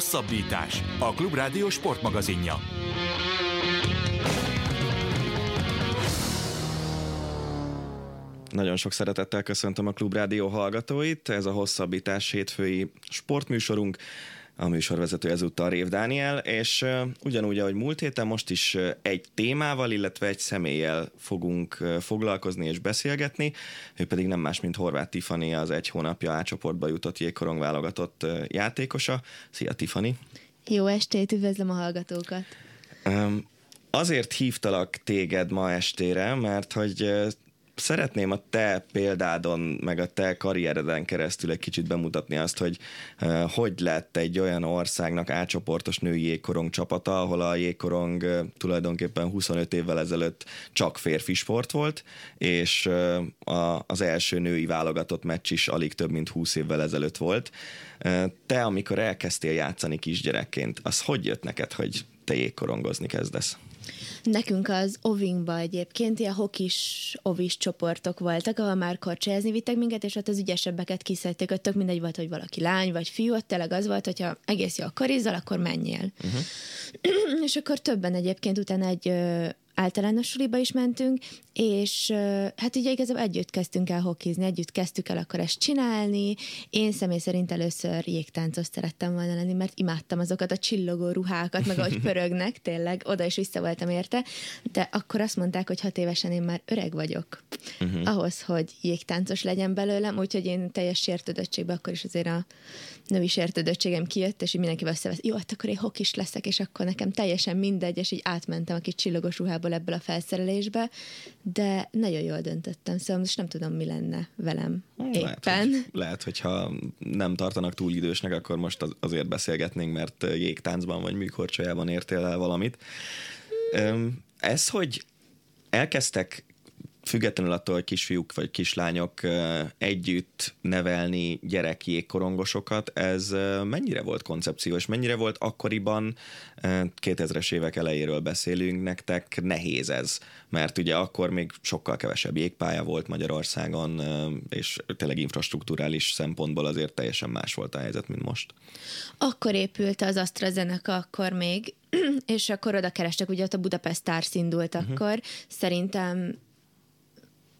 Hosszabbítás, a Klub Rádió sportmagazinja. Nagyon sok szeretettel köszöntöm a Klub Rádió hallgatóit. Ez a Hosszabbítás hétfői sportműsorunk. A műsorvezető ezúttal Rév Dániel, és ugyanúgy, ahogy múlt héten, most is egy témával, illetve egy személlyel fogunk foglalkozni és beszélgetni. Ő pedig nem más, mint Horváth Tiffany, az egy hónapja A-csoportba jutott jégkorongválogatott játékosa. Szia, Tiffany! Jó estét, üdvözlöm a hallgatókat! Azért hívtalak téged ma estére, mert hogy szeretném a te példádon, meg a te karriereden keresztül egy kicsit bemutatni azt, hogy hogy lett egy olyan országnak A-csoportos női jégkorong csapata, ahol a jégkorong tulajdonképpen 25 évvel ezelőtt csak férfi sport volt, és az első női válogatott meccs is alig több mint 20 évvel ezelőtt volt. Te, amikor elkezdtél játszani kisgyerekként, az hogy jött neked, hogy te jégkorongozni kezdesz? Nekünk az Ovingba egyébként ilyen hokis-ovis csoportok voltak, ahol már korcsolyázni vittek minket, és ott az ügyesebbeket kiszedték, ott tök mindegy volt, hogy valaki lány vagy fiú, ott tényleg az volt, hogyha egész jó a karizzal, akkor menjél. Uh-huh. És akkor többen egyébként utána egy általános suliba is mentünk, és hát ugye igazából együtt kezdtünk el hokizni, együtt kezdtük el akkor ezt csinálni. Én személy szerint először jégtáncos szerettem volna lenni, mert imádtam azokat a csillogó ruhákat, meg ahogy pörögnek, tényleg, oda is vissza voltam érte, de akkor azt mondták, hogy 6 évesen én már öreg vagyok, uh-huh, ahhoz, hogy jégtáncos legyen belőlem, úgyhogy én teljes sértődöttségben, akkor is azért a női sértődöttségem kijött, és így mindenki összevesz, jó, hát akkor én hokis leszek, és akkor nekem teljesen mindegy, és így átmentem a kis csillogos ruhából ebből a felszerelésbe, de nagyon jól döntöttem, szóval most nem tudom, mi lenne velem éppen. Lehet, hogyha nem tartanak túl idősnek, akkor most azért beszélgetnénk, mert jégtáncban vagy műkorcsolyában értél el valamit. Ez, hogy elkezdtek függetlenül attól, hogy kisfiúk vagy kislányok együtt nevelni gyerek jégkorongosokat, ez mennyire volt koncepció, és mennyire volt akkoriban, 2000-es évek elejéről beszélünk, nektek nehéz ez? Mert ugye akkor még sokkal kevesebb jégpálya volt Magyarországon, és tényleg infrastruktúrális szempontból azért teljesen más volt a helyzet, mint most. Akkor épült az AstraZeneca, akkor még, és akkor oda kerestek, ugye ott a Budapest Társz indult akkor, uh-huh, szerintem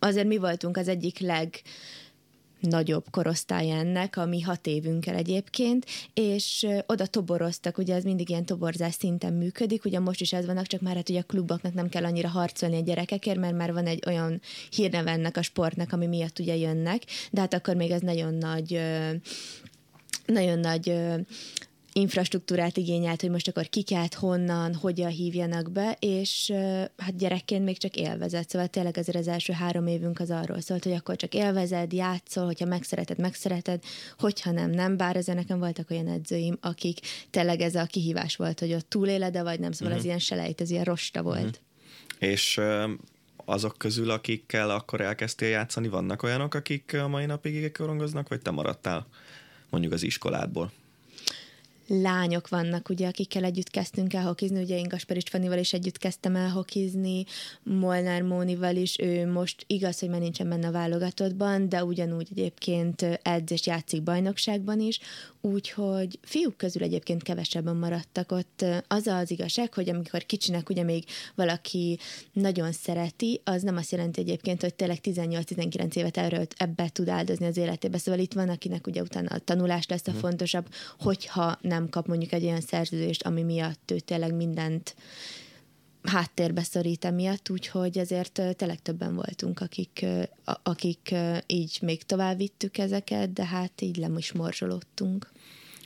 azért mi voltunk az egyik legnagyobb korosztály ennek, ami 6 évünkkel egyébként, és oda toboroztak, ugye ez mindig ilyen toborzás szinten működik, ugye most is ez vannak, csak már hát ugye a kluboknak nem kell annyira harcolni a gyerekekért, mert már van egy olyan hírneve ennek a sportnak, ami miatt ugye jönnek, de hát akkor még ez nagyon nagy infrastruktúrát igényelt, hogy most akkor kiket, honnan, hogyan hívjanak be, és hát gyerekként még csak élvezett, szóval tényleg azért az első 3 évünk az arról szólt, hogy akkor csak élvezed, játszol, hogyha megszereted, hogyha nem, bár ezzel nekem voltak olyan edzőim, akik tényleg ez a kihívás volt, hogy ott túléled-e vagy nem, szóval az ilyen selejt, ez ilyen rosta volt. És azok közül, akikkel akkor elkezdtél játszani, vannak olyanok, akik a mai napig jégkorongoznak, vagy te maradtál mondjuk az iskoládból? Lányok vannak, ugye, akikkel együtt kezdtünk el hokizni, ugye én Gasparics Fannival is együtt kezdtem el hokizni, Molnár Mónival is, ő most igaz, hogy már nincsen benne a válogatottban, de ugyanúgy egyébként edz és játszik bajnokságban is, úgyhogy fiúk közül egyébként kevesebben maradtak ott. Az az igazság, hogy amikor kicsinek ugye még valaki nagyon szereti, az nem azt jelenti egyébként, hogy tényleg 18-19 évet erről ebbe tud áldozni az életébe, szóval itt van, akinek ugye utána a tanulás lesz a fontosabb, hogyha nem kap mondjuk egy olyan szerződést, ami miatt ő tényleg mindent háttérbe szorít emiatt, úgyhogy ezért tényleg többen voltunk, akik így még tovább vittük ezeket, de hát így nem is morzsolódtunk.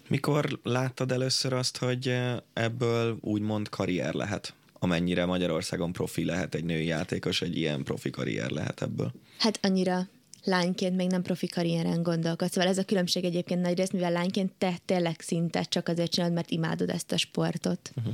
Mikor láttad először azt, hogy ebből úgymond karrier lehet? Amennyire Magyarországon profi lehet egy női játékos, egy ilyen profi karrier lehet ebből? Hát annyira lányként még nem profi karrieren gondolkodsz. Szóval ez a különbség egyébként nagyrészt, mivel lányként te tényleg szinte csak azért csinálod, mert imádod ezt a sportot. Uh-huh.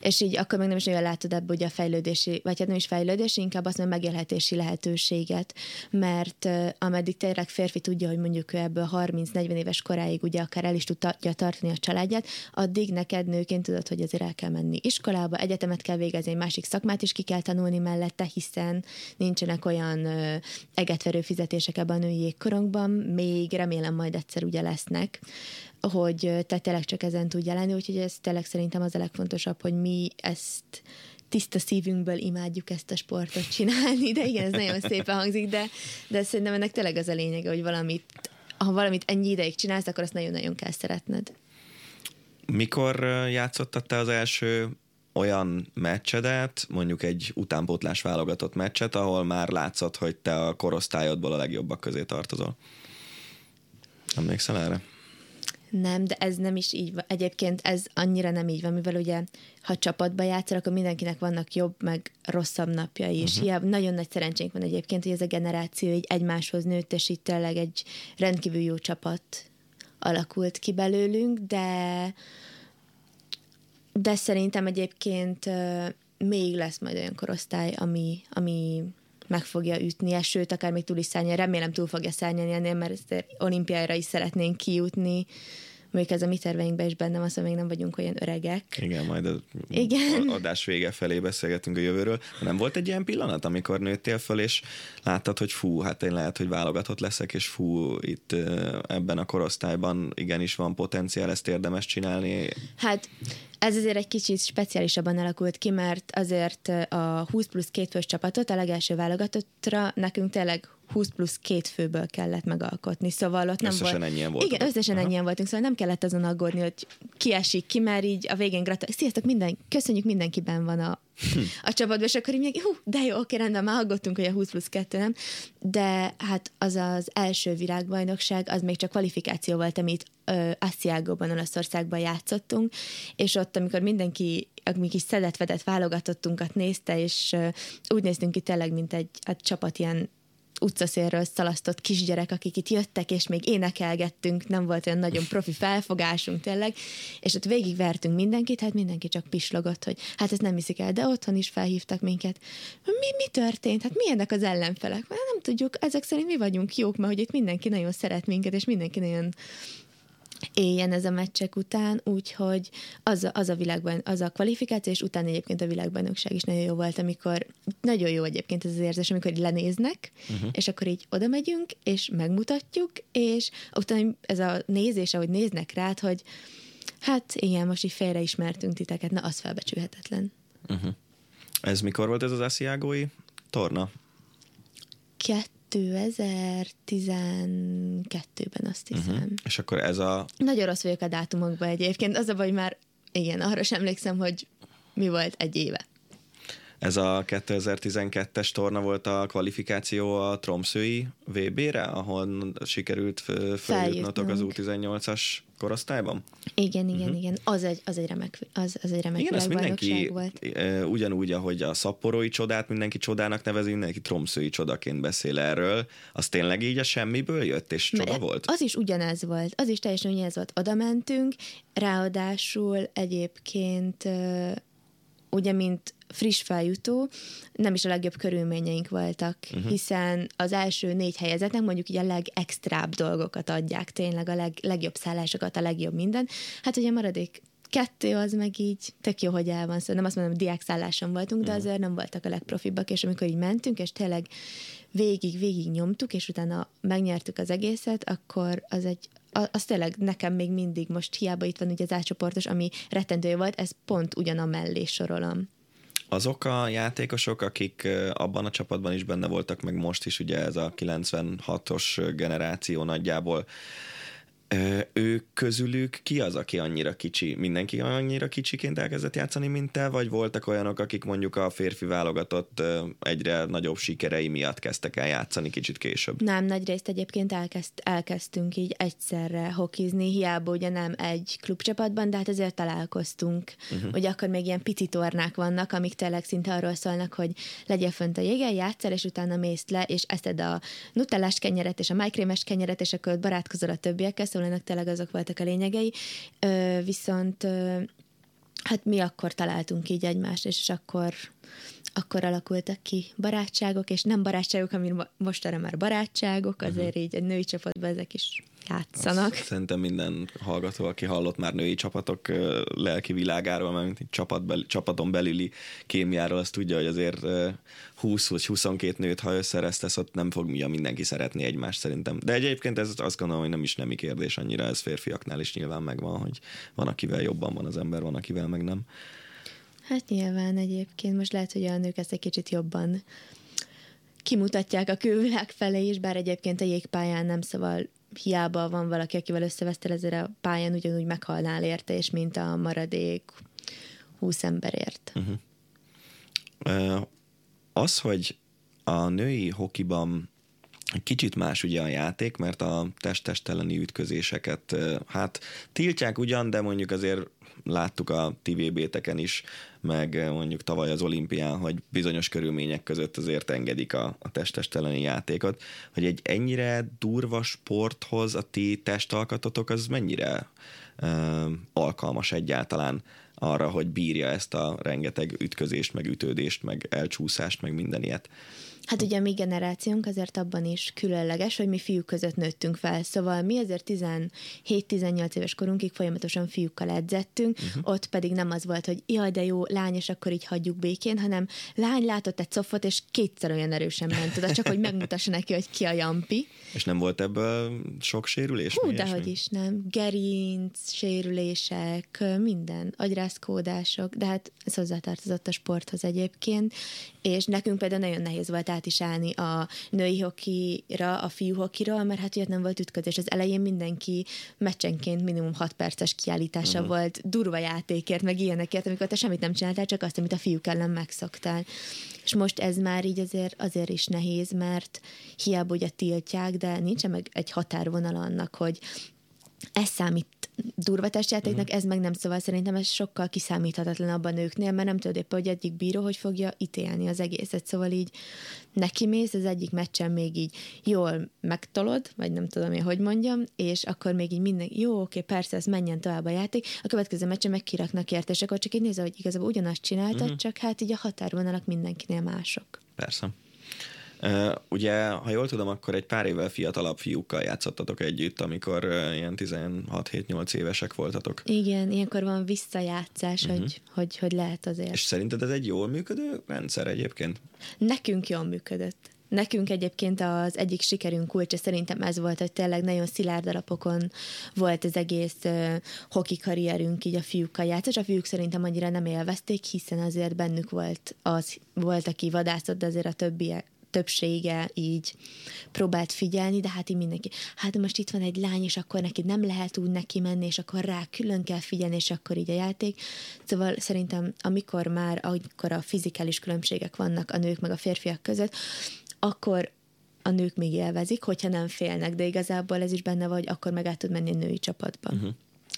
És így akkor még nem is nagyon látod ebből ugye a fejlődési, vagy hát nem is fejlődési, inkább azt mondom, megélhetési lehetőséget, mert ameddig tényleg férfi tudja, hogy mondjuk ő ebből 30-40 éves koráig ugye akár el is tudja tartani a családját, addig neked nőként tudod, hogy azért el kell menni iskolába, egyetemet kell végezni, egy másik szakmát is ki kell tanulni mellette, hiszen nincsenek olyan egetverő fizetések, koncertezések ebben a női jégkorongban, még remélem majd egyszer ugye lesznek, hogy te tényleg csak ezen tudja lenni, úgyhogy ez tényleg szerintem az a legfontosabb, hogy mi ezt tiszta szívünkből imádjuk ezt a sportot csinálni, de igen, ez nagyon szépen hangzik, de szerintem ennek tényleg az a lényege, hogy ha valamit ennyi ideig csinálsz, akkor azt nagyon-nagyon kell szeretned. Mikor játszottad te az első olyan meccsedet, mondjuk egy utánpótlás válogatott meccset, ahol már látszott, hogy te a korosztályodból a legjobbak közé tartozol? Emlékszel erre? Nem, de ez nem is így van. Egyébként ez annyira nem így van, mivel ugye, ha csapatban játszol, akkor mindenkinek vannak jobb, meg rosszabb napjai is. Uh-huh. Nagyon nagy szerencsénk van egyébként, hogy ez a generáció így egymáshoz nőtt, és így tényleg egy rendkívül jó csapat alakult ki belőlünk, de szerintem egyébként még lesz majd olyan korosztály, ami meg fogja ütni, sőt, akár még túl is szárnyalni. Remélem túl fogja szárnyalni ennél, mert ezt olimpiára is szeretnénk kijutni. Mondjuk ez a mi terveinkben is benne van, szóval még nem vagyunk olyan öregek. Igen, majd az adás vége felé beszélgetünk a jövőről. Nem volt egy ilyen pillanat, amikor nőttél föl, és láttad, hogy fú, hát én lehet, hogy válogatott leszek, és fú, itt ebben a korosztályban igenis van potenciál, ezt érdemes csinálni? Hát ez azért egy kicsit speciálisabban alakult ki, mert azért a 20+2 fős csapatot a legelső válogatottra nekünk tényleg 20+2 főből kellett megalkotni, szóval ott nem volt. Összesen ennyien voltunk. Igen, összesen ennyien voltunk, szóval nem kellett azon aggódni, hogy kiesik ki, mert így a végén sziasztok, köszönjük, mindenkiben van a csapatban, és akkor így még, de jó, oké, rendben, már aggódtunk, hogy a 20+2 nem, de hát az az első világbajnokság, az még csak kvalifikáció volt, amit Asiago-ban, Olaszországban játszottunk, és ott, amikor mi kis szedett-vedett válogatottunkat nézte, és úgy néztünk ki tényleg, mint egy csapat ilyen utcaszélről szalasztott kisgyerek, akik itt jöttek, és még énekelgettünk, nem volt olyan nagyon profi felfogásunk tényleg, és ott végigvertünk mindenkit, hát mindenki csak pislogott, hogy hát ezt nem hiszik el, de otthon is felhívtak minket. Mi történt? Hát milyenek az ellenfelek? Már nem tudjuk, ezek szerint mi vagyunk jók, mert hogy itt mindenki nagyon szeret minket, és mindenki nagyon éljen ez a meccsek után, úgyhogy az a kvalifikáció, és utána egyébként a világbajnokság is nagyon jó volt, amikor nagyon jó egyébként ez az érzés, amikor lenéznek, és akkor így oda megyünk, és megmutatjuk, és utána ez a nézés, ahogy néznek rád, hogy hát igen, most így félreismertünk titeket, na az felbecsülhetetlen. Uh-huh. Ez mikor volt ez az asiagói torna? 2012-ben, azt hiszem. Uh-huh. És akkor ez a... Nagyon rossz vagyok a dátumokban egyébként. Az a baj, már igen, arra sem emlékszem, hogy mi volt egy éve. Ez a 2012-es torna volt a kvalifikáció a Trombsöi VB-re, ahol sikerült feljutnotok az U18-as korosztályban? Igen, uh-huh. Igen. Az egy remek igen, világbajnokság volt. Ugyanúgy, ahogy a szapporói csodát mindenki csodának nevezi, mindenki Trombsöi csodaként beszél erről. Az tényleg így a semmiből jött, és csoda volt? Az is ugyanez volt. Az is teljesen ugyanez volt. Oda mentünk, ráadásul egyébként ugye, mint friss feljutó, nem is a legjobb körülményeink voltak, hiszen az első 4 helyezetnek mondjuk így a legextrább dolgokat adják, tényleg a legjobb szállásokat, a legjobb minden. Hát ugye maradék 2 az meg így, tök jó, hogy el van szó. Szóval nem azt mondom, hogy diákszálláson voltunk, de azért nem voltak a legprofibbak, és amikor így mentünk, és tényleg végig nyomtuk, és utána megnyertük az egészet, akkor az tényleg nekem még mindig most hiába itt van ugye az átcsoportos, ami rettentő volt, ez pont ugyanamellé sorolom. Azok a játékosok, akik abban a csapatban is benne voltak, meg most is ugye ez a 96-os generáció nagyjából, ők közülük ki az, aki annyira kicsi? Mindenki annyira kicsiként elkezdett játszani, mint te, vagy voltak olyanok, akik mondjuk a férfi válogatott egyre nagyobb sikerei miatt kezdtek el játszani kicsit később? Nem, nagyrészt egyébként elkezdtünk így egyszerre hokizni, hiába ugye nem egy klubcsapatban, de hát azért találkoztunk, hogy akkor még ilyen pici tornák vannak, amik tényleg szinte arról szólnak, hogy legyél fönt a jégen, játszál, és utána mész le, és eszed a nutellás kenyeret, és a májkrémes kenyeret, és akkor barátkozol a többiekkel, ennek tényleg azok voltak a lényegei, viszont hát mi akkor találtunk így egymást, és akkor alakultak ki barátságok, és nem barátságok, ami mostanra már barátságok, azért így egy női csapatban ezek is játszanak. Azt szerintem minden hallgató, aki hallott már női csapatok lelki világáról, mert csapaton belüli kémiáról, azt tudja, hogy azért 20-22 nőt, ha összeresztesz, ott nem fog mindenki szeretni egymást szerintem. De egyébként ez azt gondolom, hogy nem is nemi kérdés annyira, ez férfiaknál is nyilván megvan, hogy van, akivel jobban van az ember, van, akivel meg nem. Hát nyilván egyébként most lehet, hogy a nők ezt egy kicsit jobban kimutatják a külvilág felé is, bár egyébként a jégpályán nem, szóval hiába van valaki, akivel összevesztel, ezért a pályán ugyanúgy meghalnál érte, és mint a maradék 20 emberért. Uh-huh. Az, hogy a női hokiban kicsit más ugye a játék, mert a test-test elleni ütközéseket hát tiltják ugyan, de mondjuk azért láttuk a TVB-teken is, meg mondjuk tavaly az olimpián, hogy bizonyos körülmények között azért engedik a test-test elleni játékot, hogy egy ennyire durva sporthoz a ti testalkatotok, az mennyire alkalmas egyáltalán arra, hogy bírja ezt a rengeteg ütközést, meg ütődést, meg elcsúszást, meg minden ilyet. Hát ugye a mi generációnk azért abban is különleges, hogy mi fiúk között nőttünk fel, szóval mi azért 17-18 éves korunkig folyamatosan fiúkkal edzettünk, ott pedig nem az volt, hogy jaj, de jó lány, és akkor így hagyjuk békén, hanem lány látott egy cofot, és kétszer olyan erősen ment oda, csak hogy megmutassa neki, hogy ki a jampi. És nem volt ebből sok sérülés? Hú, dehogy is nem. Gerinc, sérülések, minden, agyrázkódások, de hát ez hozzátartozott a sporthoz egyébként, és nekünk például nagyon nehéz volt át is állni a női hokira, a fiú hokiról, mert hát ugye nem volt ütközés. Az elején mindenki meccsenként minimum 6 perces kiállítása volt, durva játékért, meg ilyenekért, amikor te semmit nem csináltál, csak azt, amit a fiúk ellen megszoktál. És most ez már így azért is nehéz, mert hiába ugye tiltják, de nincs meg egy határvonal annak, hogy ez számít durva testjátéknak, ez meg nem, szóval szerintem ez sokkal kiszámíthatatlanabb a nőknél, mert nem tudod éppen, hogy egyik bíró hogy fogja ítélni az egészet, szóval így nekimész, az egyik meccsen még így jól megtolod, vagy nem tudom én, hogy mondjam, és akkor még így minden, jó, oké, persze, ez menjen tovább a játék, a következő meccsen meg kiraknak érte, és akkor csak így nézve, hogy igazából ugyanazt csináltad, csak hát így a határvonalak mindenkinél mások. Persze. Ugye, ha jól tudom, akkor egy pár évvel fiatalabb fiúkkal játszottatok együtt, amikor ilyen 16-7-8 évesek voltatok. Igen, ilyenkor van visszajátszás, hogy lehet azért. És szerinted ez egy jól működő rendszer egyébként? Nekünk jól működött. Nekünk egyébként az egyik sikerünk kulcsa szerintem ez volt, hogy tényleg nagyon szilárd alapokon volt az egész hoki karrierünk így a fiúkkal játszás. A fiúk szerintem annyira nem élvezték, hiszen azért bennük volt aki vadászott, de azért a többsége így próbált figyelni, de hát így mindenki, hát most itt van egy lány, és akkor neki nem lehet úgy neki menni, és akkor rá külön kell figyelni, és akkor így a játék. Szóval szerintem amikor a fizikális különbségek vannak a nők meg a férfiak között, akkor a nők még élvezik, hogyha nem félnek, de igazából ez is benne van, hogy akkor meg át tud menni a női csapatba.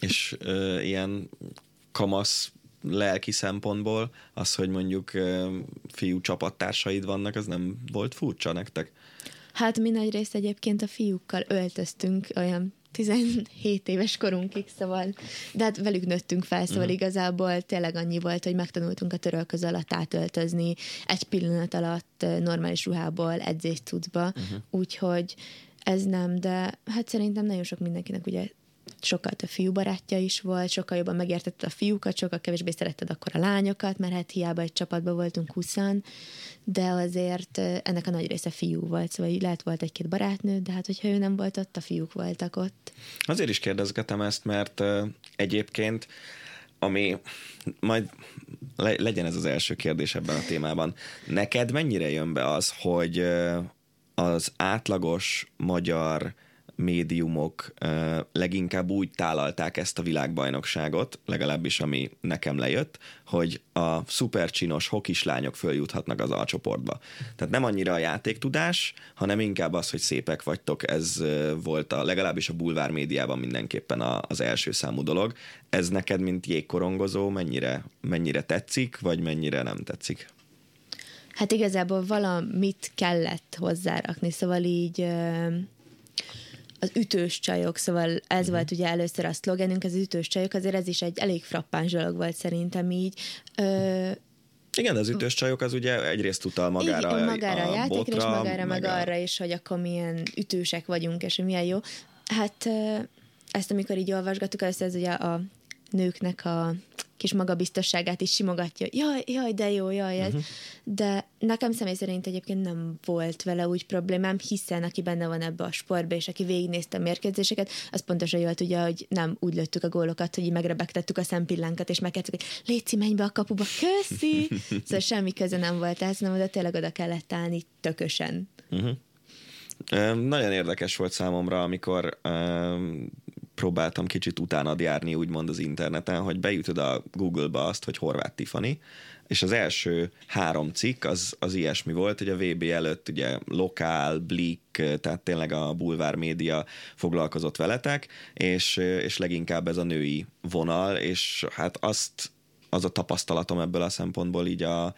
És ilyen kamasz lelki szempontból az, hogy mondjuk fiú csapattársaid vannak, az nem volt furcsa nektek? Hát mi nagy részt egyébként a fiúkkal öltöztünk olyan 17 éves korunkig, szóval, de hát velük nőttünk fel, szóval igazából tényleg annyi volt, hogy megtanultunk a törölköz alatt átöltözni, egy pillanat alatt normális ruhából edzéscuccba, úgyhogy ez nem, de hát szerintem nagyon sok mindenkinek ugye sokkal több fiú barátja is volt, sokkal jobban megértetted a fiúkat, sokkal kevésbé szeretted akkor a lányokat, mert hát hiába egy csapatban voltunk 20-an, de azért ennek a nagy része fiú volt, szóval lehet volt egy-két barátnő, de hát hogyha ő nem volt ott, a fiúk voltak ott. Azért is kérdezgetem ezt, mert egyébként ami majd legyen ez az első kérdés ebben a témában. Neked mennyire jön be az, hogy az átlagos magyar médiumok leginkább úgy tálalták ezt a világbajnokságot, legalábbis ami nekem lejött, hogy a szupercsinos hokislányok följuthatnak az alcsoportba. Tehát nem annyira a játéktudás, hanem inkább az, hogy szépek vagytok, ez volt legalábbis a bulvár médiában mindenképpen az első számú dolog. Ez neked, mint jégkorongozó, mennyire tetszik, vagy mennyire nem tetszik? Hát igazából valamit kellett hozzárakni, szóval így az ütős csajok, szóval ez volt ugye először a szlogenünk, az ütős csajok, azért ez is egy elég frappáns dolog volt szerintem így. Igen, az ütős csajok az ugye egyrészt utal magára a játékra, és magára meg arra is, hogy akkor milyen ütősek vagyunk, és milyen jó. Hát ezt amikor így olvasgattuk, először ez ugye a nőknek a kis magabiztosságát is simogatja. Jaj, de jó, jaj. Uh-huh. De nekem személy szerint egyébként nem volt vele úgy problémám, hiszen aki benne van ebbe a sportba, és aki végignézte a mérkőzéseket, az pontosan jól tudja, hogy nem úgy lőttük a gólokat, hogy így megrebegtettük a szempillánkat, és megkezdtük, hogy Léci, menj be a kapuba, köszi! Szóval semmi köze nem volt ez, hanem oda tényleg oda kellett állni tökösen. Uh-huh. Nagyon érdekes volt számomra, amikor próbáltam kicsit utánad járni, úgymond az interneten, hogy beütöd a Google-ba azt, hogy Horváth Tiffany, és az első 3 cikk az ilyesmi volt, hogy a VB előtt ugye Lokál, Blik, tehát tényleg a bulvár média foglalkozott veletek, és leginkább ez a női vonal, és hát az a tapasztalatom ebből a szempontból így a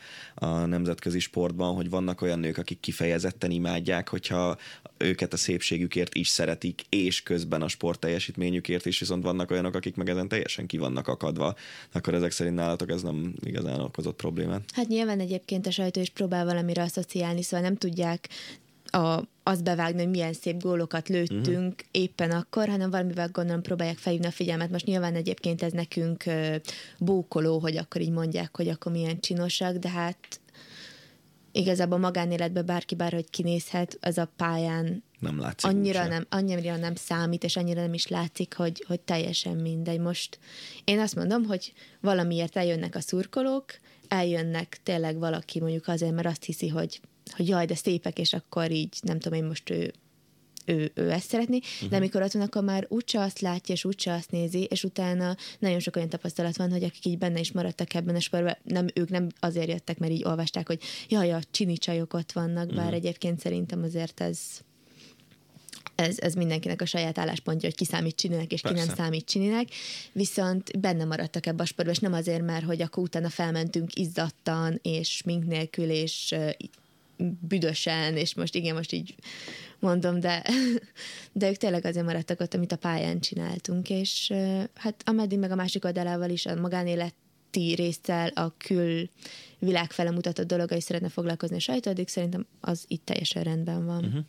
nemzetközi sportban, hogy vannak olyan nők, akik kifejezetten imádják, hogyha őket a szépségükért is szeretik, és közben a sportteljesítményükért is, viszont vannak olyanok, akik meg ezen teljesen ki vannak akadva. Akkor ezek szerint nálatok ez nem igazán okozott problémát. Hát nyilván egyébként a sajtó is próbál valamire asszociálni, szóval nem tudják azt bevágni, hogy milyen szép gólokat lőttünk éppen akkor, hanem valamivel gondolom próbálják felhívni a figyelmet. Most nyilván egyébként ez nekünk bókoló, hogy akkor így mondják, hogy akkor milyen csinosak, de hát igazából magánéletben bárki bárhogy kinézhet, az a pályán nem látszik annyira nem számít, és annyira nem is látszik, hogy teljesen mindegy. Most én azt mondom, hogy valamiért eljönnek a szurkolók, eljönnek tényleg valaki mondjuk azért, mert azt hiszi, hogy jaj, de szépek, és akkor így, nem tudom én most ő ezt szeretné, de amikor ott van, akkor már úgyse azt látja, és úgyse azt nézi, és utána nagyon sok olyan tapasztalat van, hogy akik így benne is maradtak ebben a sportban, ők nem azért jöttek, mert így olvasták, hogy jaj, a csini csajok ott vannak, bár egyébként szerintem azért ez mindenkinek a saját álláspontja, hogy ki számít csininek, és persze, ki nem számít csininek, viszont benne maradtak ebbe a sportban, és nem azért már, hogy akkor utána felmentünk izzadtan, és mink nélkül, és büdösen, és most így mondom, de ők tényleg azért maradtak ott, amit a pályán csináltunk, és hát ameddig meg a másik oldalával is a magánéleti résszel a külvilág fele mutatott dologgal is szeretne foglalkozni a sajtó, addig szerintem az itt teljesen rendben van.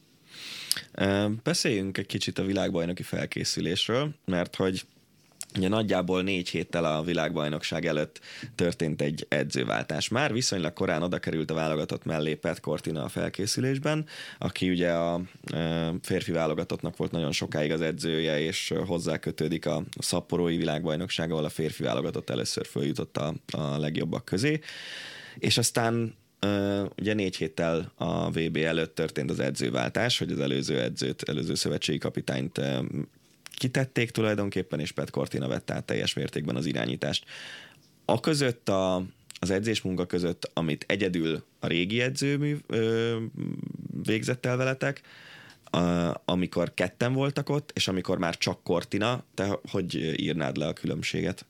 Beszéljünk egy kicsit a világbajnoki felkészülésről, mert hogy ugye nagyjából 4 héttel a világbajnokság előtt történt egy edzőváltás. Már viszonylag korán oda került a válogatott mellé Pat Cortina a felkészülésben, aki ugye a férfi válogatottnak volt nagyon sokáig az edzője, és hozzá kötődik a szapporói világbajnokság, ahol a férfi válogatott először följutott a legjobbak közé. És aztán ugye 4 héttel a VB előtt történt az edzőváltás, hogy az előző szövetségi kapitányt kitették tulajdonképpen, és Pat Cortina vett át teljes mértékben az irányítást. A között az edzésmunka között, amit egyedül a régi edző végzett el veletek, amikor ketten voltak ott, és amikor már csak Cortina, te hogy írnád le a különbséget?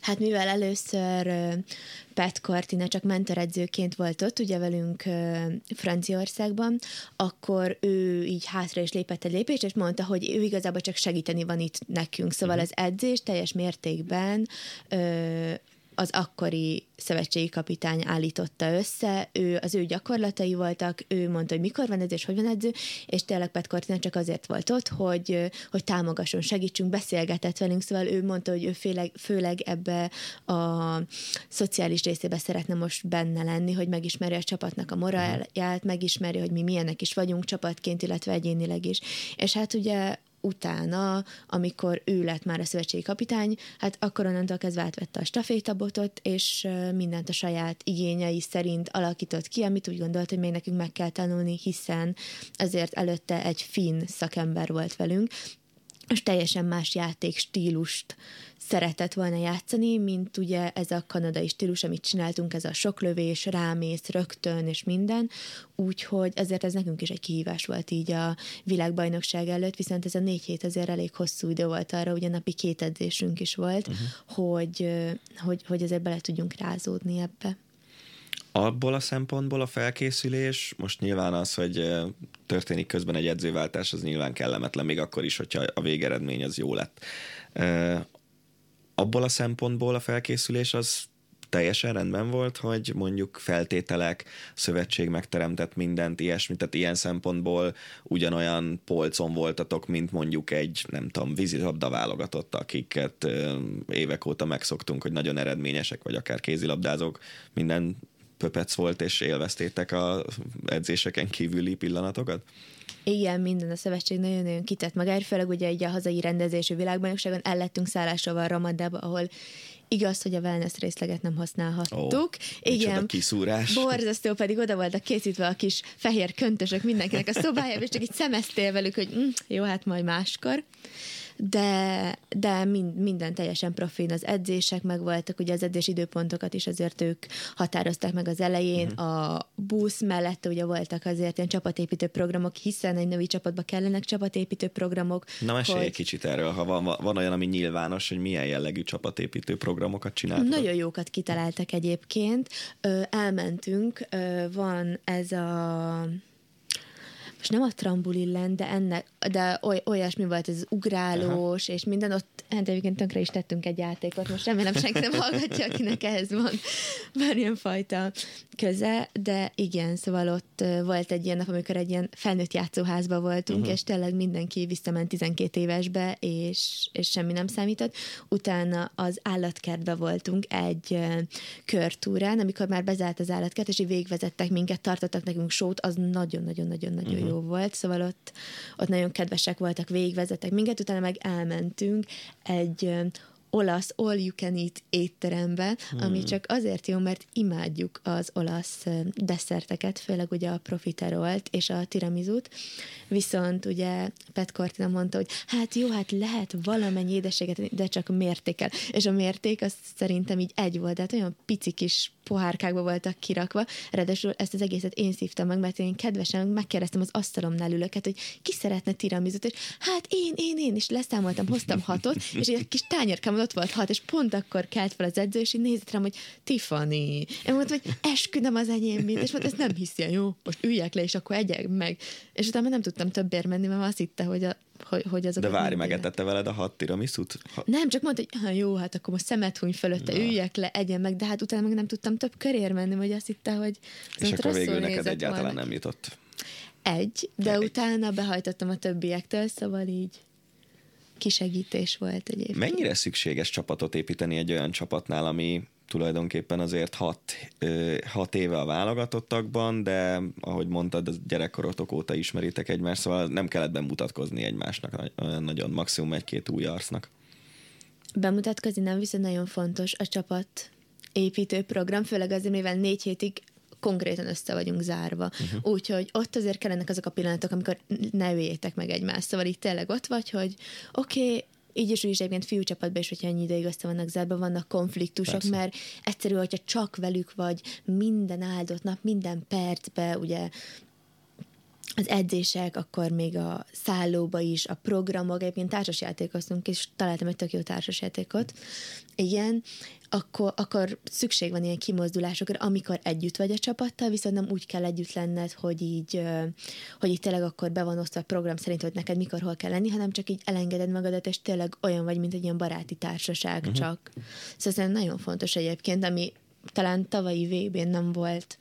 Hát mivel először Pat Cortina csak mentoredzőként volt ott, ugye velünk Franciaországban, akkor ő így hátra is lépett egy lépést, és mondta, hogy ő igazából csak segíteni van itt nekünk. Szóval az edzés teljes mértékben az akkori szövetségi kapitány állította össze, az ő gyakorlatai voltak, ő mondta, hogy mikor van edzés, hogy van edző, és tényleg Pat Cortina csak azért volt ott, hogy támogasson, segítsünk, beszélgetett velünk, szóval ő mondta, hogy ő főleg ebbe a szociális részébe szeretne most benne lenni, hogy megismeri a csapatnak a morálját, megismeri, hogy mi milyenek is vagyunk csapatként, illetve egyénileg is. És hát ugye utána, amikor ő lett már a szövetségi kapitány, hát akkor onnantól kezdve átvette a stafétabotot, és mindent a saját igényei szerint alakított ki, amit úgy gondolt, hogy még nekünk meg kell tanulni, hiszen azért előtte egy finn szakember volt velünk, és teljesen más játékstílust szeretett volna játszani, mint ugye ez a kanadai stílus, amit csináltunk, ez a soklövés, rámész, rögtön és minden, úgyhogy ezért ez nekünk is egy kihívás volt így a világbajnokság előtt, viszont ez a 4 hét azért elég hosszú idő volt arra, ugye napi 2 edzésünk is volt, hogy azért bele tudjunk rázódni ebbe. Abból a szempontból a felkészülés, most nyilván az, hogy történik közben egy edzőváltás, az nyilván kellemetlen, még akkor is, hogyha a végeredmény az jó lett. Abból a szempontból a felkészülés az teljesen rendben volt, hogy mondjuk feltételek, szövetség megteremtett mindent, ilyesmit, tehát ilyen szempontból ugyanolyan polcon voltatok, mint mondjuk egy, nem tudom, vízilabda válogatott, akiket évek óta megszoktunk, hogy nagyon eredményesek, vagy akár kézilabdázók, minden pöpec volt, és élveztétek az edzéseken kívüli pillanatokat? Igen, minden, a szövetség nagyon-nagyon kitett magára, főleg ugye így a hazai rendezésű világbajnokságon ellettünk szállásával Ramadába, ahol igaz, hogy a wellness részleget nem használhattuk. Igen, kiszúrás. Borzasztó, pedig oda voltak készítve a kis fehér köntösök mindenkinek a szobájába, és csak így szemeztél velük, hogy jó, hát majd máskor. De minden teljesen profin, az edzések megvoltak, ugye az edzés időpontokat is azért ők határozták meg az elején, a busz mellett ugye voltak azért ilyen csapatépítő programok, hiszen egy női csapatba kellenek csapatépítő programok. Na mesélj egy kicsit erről, ha van olyan, ami nyilvános, hogy milyen jellegű csapatépítő programokat csináltak. Nagyon jókat kitaláltak egyébként, elmentünk, van ez a... és nem a Trambulillen, de olyasmi volt, ez ugrálós, és minden ott, hát egyébként tönkre is tettünk egy játékot, most remélem senki nem hallgatja, akinek ehhez van bármilyen fajta köze, de igen, szóval ott volt egy ilyen nap, amikor egy ilyen felnőtt játszóházba voltunk, és tényleg mindenki visszament 12 évesbe, és semmi nem számított. Utána az állatkertbe voltunk egy körtúrán, amikor már bezárt az állatkert, és így végigvezettek minket, tartottak nekünk sót, az nagyon-nagyon-nagyon-nagyon jó volt, szóval ott nagyon kedvesek voltak, végigvezettek minket, utána meg elmentünk egy olasz all you can eat étterembe, ami csak azért jó, mert imádjuk az olasz desszerteket, főleg ugye a profiterolt és a tiramizút, viszont ugye Pat Cortina mondta, hogy hát jó, hát lehet valamennyi édességet, de csak mértékkel, és a mérték az szerintem így egy volt, de hát olyan pici kis pohárkákba voltak kirakva, ráadásul ezt az egészet én szívtam meg, mert én kedvesen megkérdeztem az asztalomnál ülőket, hogy ki szeretne tiramizút, és hát én, és leszámoltam, hoztam 6-ot, és egy kis tányérkámon ott volt 6, és pont akkor kelt fel az edző, és így nézett rám, hogy Tiffany. Én mondtam, hogy esküdöm az enyém mind, és mondta, ezt nem hiszi, jó, most üljek le, és akkor egyek meg. És utána nem tudtam többért menni, mert azt hitte, hogy hogy azok. De várj, megetette veled a 6 tiramiszút? Nem, csak mondta, hogy jó, hát akkor most szemet huny fölötte, üljek le, egyen meg, de hát utána meg nem tudtam több körért menni, vagy azt hitte, hogy... És akkor végül neked egyáltalán nem jutott. De utána behajtottam a többiektől, szóval így kisegítés volt egyébként. Mennyire szükséges csapatot építeni egy olyan csapatnál, ami tulajdonképpen azért 6 éve a válogatottakban, de ahogy mondtad, az gyerekkorotok óta ismeritek egymást, szóval nem kellett bemutatkozni egymásnak nagyon, maximum 1-2 új arcnak. Bemutatkozni nem, viszont nagyon fontos a csapat építő program, főleg azért, mivel 4 hétig konkrétan össze vagyunk zárva. Úgyhogy ott azért kellenek azok a pillanatok, amikor ne üljétek meg egymást. Szóval itt tényleg ott vagy, hogy oké, így is úgyis egyébként fiúcsapatban is, hogyha ennyi ideig össze vannak zárva, vannak konfliktusok, persze, mert egyszerű, hogyha csak velük vagy minden áldott nap, minden percben, ugye az edzések, akkor még a szállóba is, a programok, egyébként társasjátékoztunk, és találtam egy tök jó társasjátékot. Igen, akkor szükség van ilyen kimozdulásokra, amikor együtt vagy a csapattal, viszont nem úgy kell együtt lenned, hogy így tényleg akkor be van osztva a program szerint, hogy neked mikor, hol kell lenni, hanem csak így elengeded magadat, és tényleg olyan vagy, mint egy ilyen baráti társaság csak. Szóval ez nagyon fontos egyébként, ami talán tavalyi VB-n nem volt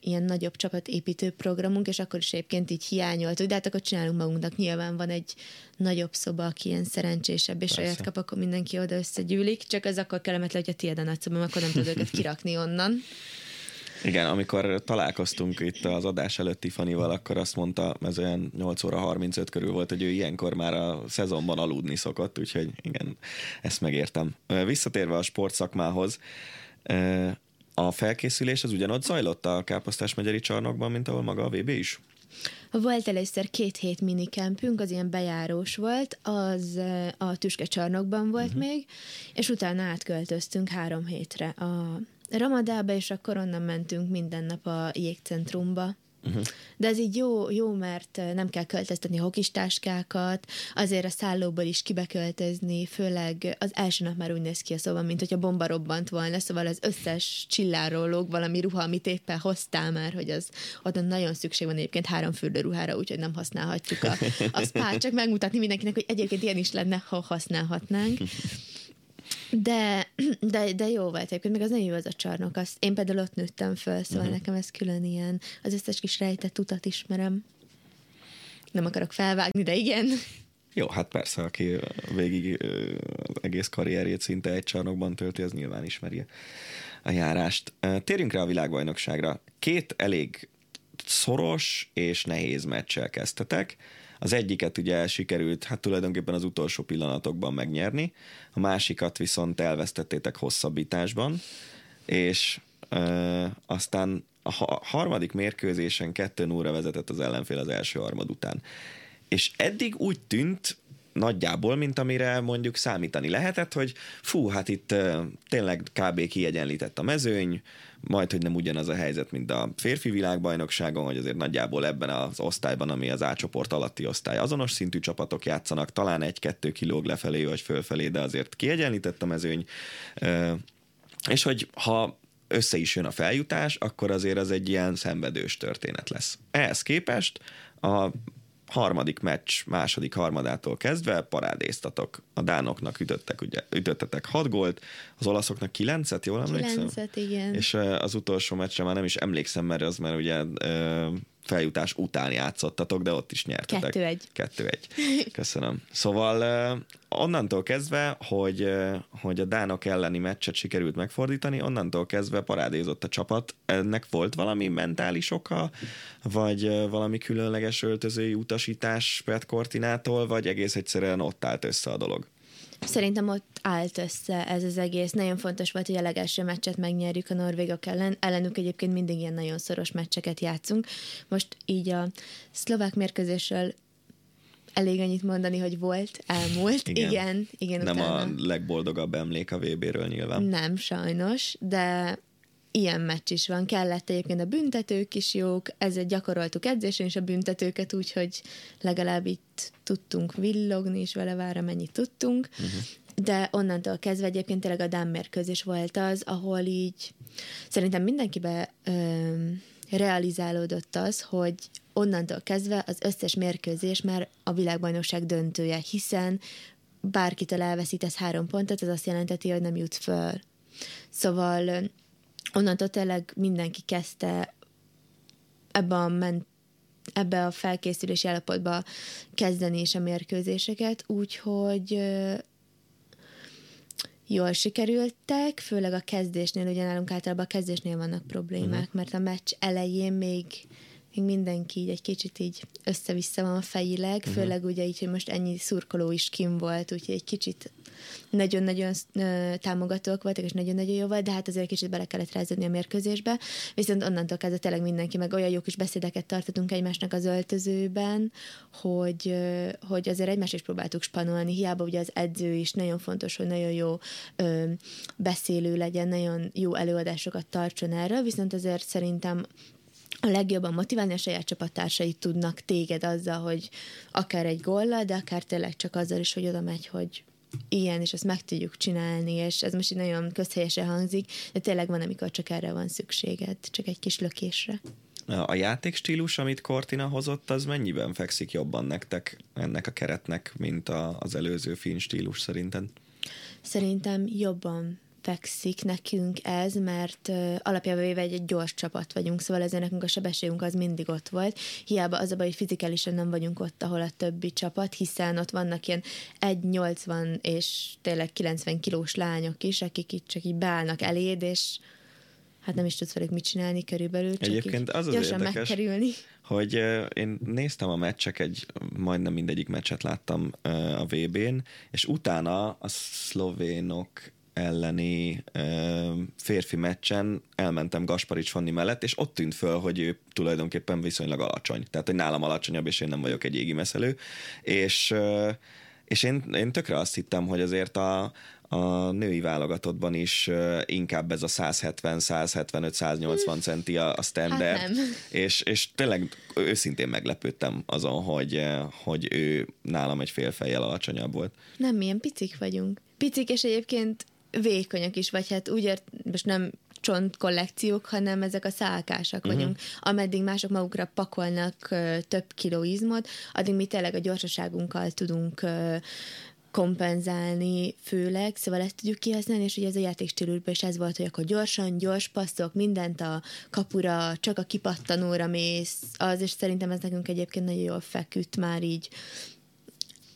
ilyen nagyobb csapatépítő programunk, és akkor is egyébként így hiányoltuk, de hát akkor csinálunk magunknak. Nyilván van egy nagyobb szoba, aki ilyen szerencsésebb, és olyat kap, akkor mindenki oda összegyűlik, csak ez akkor kellemetlen, hogyha tiéd a nagy szobam, akkor nem tudod őket kirakni onnan. Igen, amikor találkoztunk itt az adás előtt Tiffanyval, akkor azt mondta, ez olyan 8 óra 35 körül volt, hogy ő ilyenkor már a szezonban aludni szokott, úgyhogy igen, ezt megértem. Visszatérve a sportszakmához, a felkészülés az ugyanott zajlott a Káposztásmegyeri csarnokban, mint ahol maga a VB is? Volt először 2 hét minikempünk, az ilyen bejárós volt, az a Tüske csarnokban volt még, és utána átköltöztünk 3 hétre a Ramadába, és akkor onnan mentünk minden nap a jégcentrumba. De ez így jó, mert nem kell költöztetni hokistáskákat, azért a szállóból is kibeköltözni, főleg az első nap már úgy néz ki a szoba, mint hogyha bomba robbant volna, szóval az összes csilláról lóg valami ruha, amit éppen hoztál már, hogy az oda nagyon szükség van egyébként 3 fürdőruhára, úgyhogy nem használhatjuk a spát, csak megmutatni mindenkinek, hogy egyébként ilyen is lenne, ha használhatnánk. De jó volt egyébként, meg az nagyon jó az a csarnok. Azt, én például ott nőttem föl, szóval nekem ez külön ilyen, az összes kis rejtett utat ismerem. Nem akarok felvágni, de igen. Jó, hát persze, aki végig egész karrierjét szinte egy csarnokban tölti, az nyilván ismeri a járást. Térjünk rá a világbajnokságra. Két elég szoros és nehéz meccsel kezdtetek. Az egyiket ugye sikerült, hát tulajdonképpen az utolsó pillanatokban megnyerni, a másikat viszont elvesztettétek hosszabbításban, és aztán a harmadik mérkőzésen 2-0-ra vezetett az ellenfél az első harmad után. És eddig úgy tűnt nagyjából, mint amire mondjuk számítani lehetett, hogy fú, hát itt tényleg kb. Kiegyenlített a mezőny, majd, hogy nem ugyanaz a helyzet, mint a férfi világbajnokságon, hogy azért nagyjából ebben az osztályban, ami az A csoport alatti osztály, azonos szintű csapatok játszanak, talán 1-2 kilóg lefelé vagy fölfelé, de azért kiegyenlített a mezőny. És hogy ha össze is jön a feljutás, akkor azért az egy ilyen szenvedős történet lesz. Ehhez képest a harmadik meccs második harmadától kezdve parádéztatok. A dánoknak ütöttetek 6 gólt, az olaszoknak 9-et, jól emlékszem? 9-et, igen. És az utolsó meccsre már nem is emlékszem, mert az már ugye feljutás után játszottatok, de ott is nyertetek. 2-1. Köszönöm. Szóval onnantól kezdve, hogy a dánok elleni meccset sikerült megfordítani, onnantól kezdve parádézott a csapat. Ennek volt valami mentális oka, vagy valami különleges öltözői utasítás Pat Cortinától, vagy egész egyszerűen ott állt össze a dolog? Szerintem ott állt össze ez az egész. Nagyon fontos volt, hogy a legelső meccset megnyerjük a norvégok ellen. Ellenük egyébként mindig ilyen nagyon szoros meccseket játszunk. Most így a szlovák mérkőzésről elég annyit mondani, hogy volt, elmúlt. Igen, nem utána. A legboldogabb emlék a VB-ről nyilván. Nem, sajnos, de ilyen meccs is van. Kellett egyébként a büntetők is jók, ezért gyakoroltuk edzésen is a büntetőket, úgyhogy legalább itt tudtunk villogni is vele vár, amennyit tudtunk. De onnantól kezdve egyébként tényleg a dán mérkőzés volt az, ahol így szerintem mindenkiben realizálódott az, hogy onnantól kezdve az összes mérkőzés már a világbajnokság döntője, hiszen bárkitől elveszítesz 3 pontot, ez azt jelenteti, hogy nem jut föl. Szóval onnantól tényleg mindenki kezdte ebbe a felkészülési állapotba kezdeni is a mérkőzéseket, úgyhogy jól sikerültek, főleg a kezdésnél, ugye nálunk általában a kezdésnél vannak problémák, mert a meccs elején még mindenki így egy kicsit így össze-vissza van fejileg, főleg ugye így, hogy most ennyi szurkoló is kim volt, úgyhogy egy kicsit nagyon-nagyon támogatók voltak, és nagyon-nagyon jó volt, de hát azért kicsit bele kellett rázódni a mérkőzésbe, viszont onnantól kezdve tényleg mindenki, meg olyan jó kis beszédeket tartottunk egymásnak az öltözőben, hogy azért egymást is próbáltuk spanolni, hiába ugye az edző is nagyon fontos, hogy nagyon jó beszélő legyen, nagyon jó előadásokat tartson erről, viszont azért szerintem a legjobban motiválni a saját csapattársait tudnak téged azzal, hogy akár egy góllal, de akár tényleg csak azzal is, hogy oda megy, hogy ilyen, és azt meg tudjuk csinálni, és ez most így nagyon közhelyesen hangzik, de tényleg van, amikor csak erre van szükséged, csak egy kis lökésre. A játékstílus, amit Cortina hozott, az mennyiben fekszik jobban nektek, ennek a keretnek, mint az előző finn stílus szerinted? Szerintem jobban fekszik nekünk ez, mert alapjában véve egy gyors csapat vagyunk, szóval ezért nekünk a sebességünk az mindig ott volt, hiába az a baj, hogy fizikálisan nem vagyunk ott, ahol a többi csapat, hiszen ott vannak ilyen 1,80 és tényleg 90 kilós lányok is, akik itt csak így beállnak eléd, és hát nem is tudsz velük mit csinálni körülbelül, csak egyébként az gyorsan érdekes, megkerülni. Hogy én néztem a meccsek, majdnem mindegyik meccset láttam a VB-n, és utána a szlovénok elleni férfi meccsen elmentem Gasparics Fanni mellett, és ott tűnt föl, hogy ő tulajdonképpen viszonylag alacsony. Tehát, hogy nálam alacsonyabb, és én nem vagyok egy égi meszelő. És én tökre azt hittem, hogy azért a női válogatottban is inkább ez a 170-175-180 centi a standard. Hát és tényleg őszintén meglepődtem azon, hogy ő nálam egy fél fejjel alacsonyabb volt. Nem, milyen picik vagyunk. Picik, és egyébként vékonyak is, vagy hát úgy most nem csontkollekciók, hanem ezek a szálkásak vagyunk. Ameddig mások magukra pakolnak több kiló izmot, addig mi tényleg a gyorsaságunkkal tudunk kompenzálni főleg, szóval ezt tudjuk kihasználni, és ugye ez a játékstílusban is ez volt, hogy akkor gyorsan, gyors passzok, mindent a kapura, csak a kipattanóra mész, az, és szerintem ez nekünk egyébként nagyon jól feküdt már így,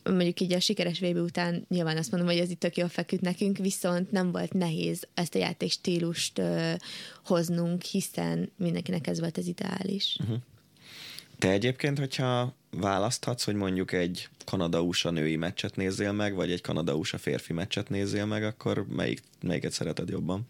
mondjuk így a sikeres VB után nyilván azt mondom, hogy ez itt tök jól feküdt nekünk, viszont nem volt nehéz ezt a játékstílust hoznunk, hiszen mindenkinek ez volt az ideális. Uh-huh. Te egyébként, hogyha választhatsz, hogy mondjuk egy Kanada-USA női meccset nézzél meg, vagy egy Kanada-USA férfi meccset nézzél meg, akkor melyiket szereted jobban?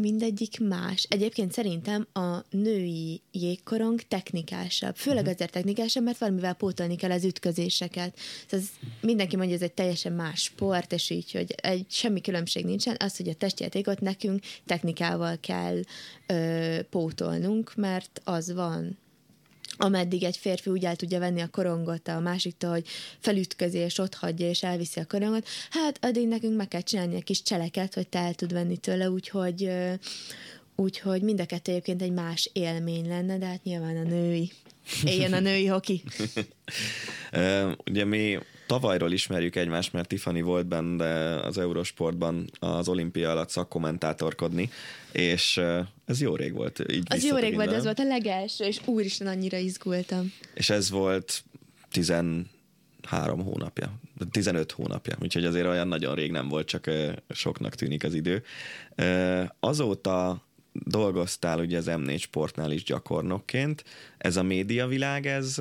Mindegyik más. Egyébként szerintem a női jégkorong technikásabb. Főleg azért technikásabb, mert valamivel pótolni kell az ütközéseket. Szóval mindenki mondja, ez egy teljesen más sport, és így, hogy semmi különbség nincsen. Az, hogy a testjátékot nekünk technikával kell pótolnunk, mert az van. Ameddig egy férfi úgy el tudja venni a korongot a másiktól, hogy felütközi, és ott hagyja, és elviszi a korongot, hát addig nekünk meg kell csinálni egy kis cseleket, hogy te el tud venni tőle, úgyhogy mind a kettő egyébként egy más élmény lenne, de hát nyilván a női. Éljen a női hoki! Ugye mi tavalyról ismerjük egymást, mert Tiffany volt benne az Eurosportban az olimpia alatt szakkommentátorkodni, és ez jó rég volt. Az jó rég volt, ez volt a legelső, és úristen, annyira izgultam. És ez volt 13 hónapja, 15 hónapja, úgyhogy azért olyan nagyon rég nem volt, csak soknak tűnik az idő. Azóta dolgoztál ugye az M4 Sportnál is gyakornokként. Ez a médiavilág, ez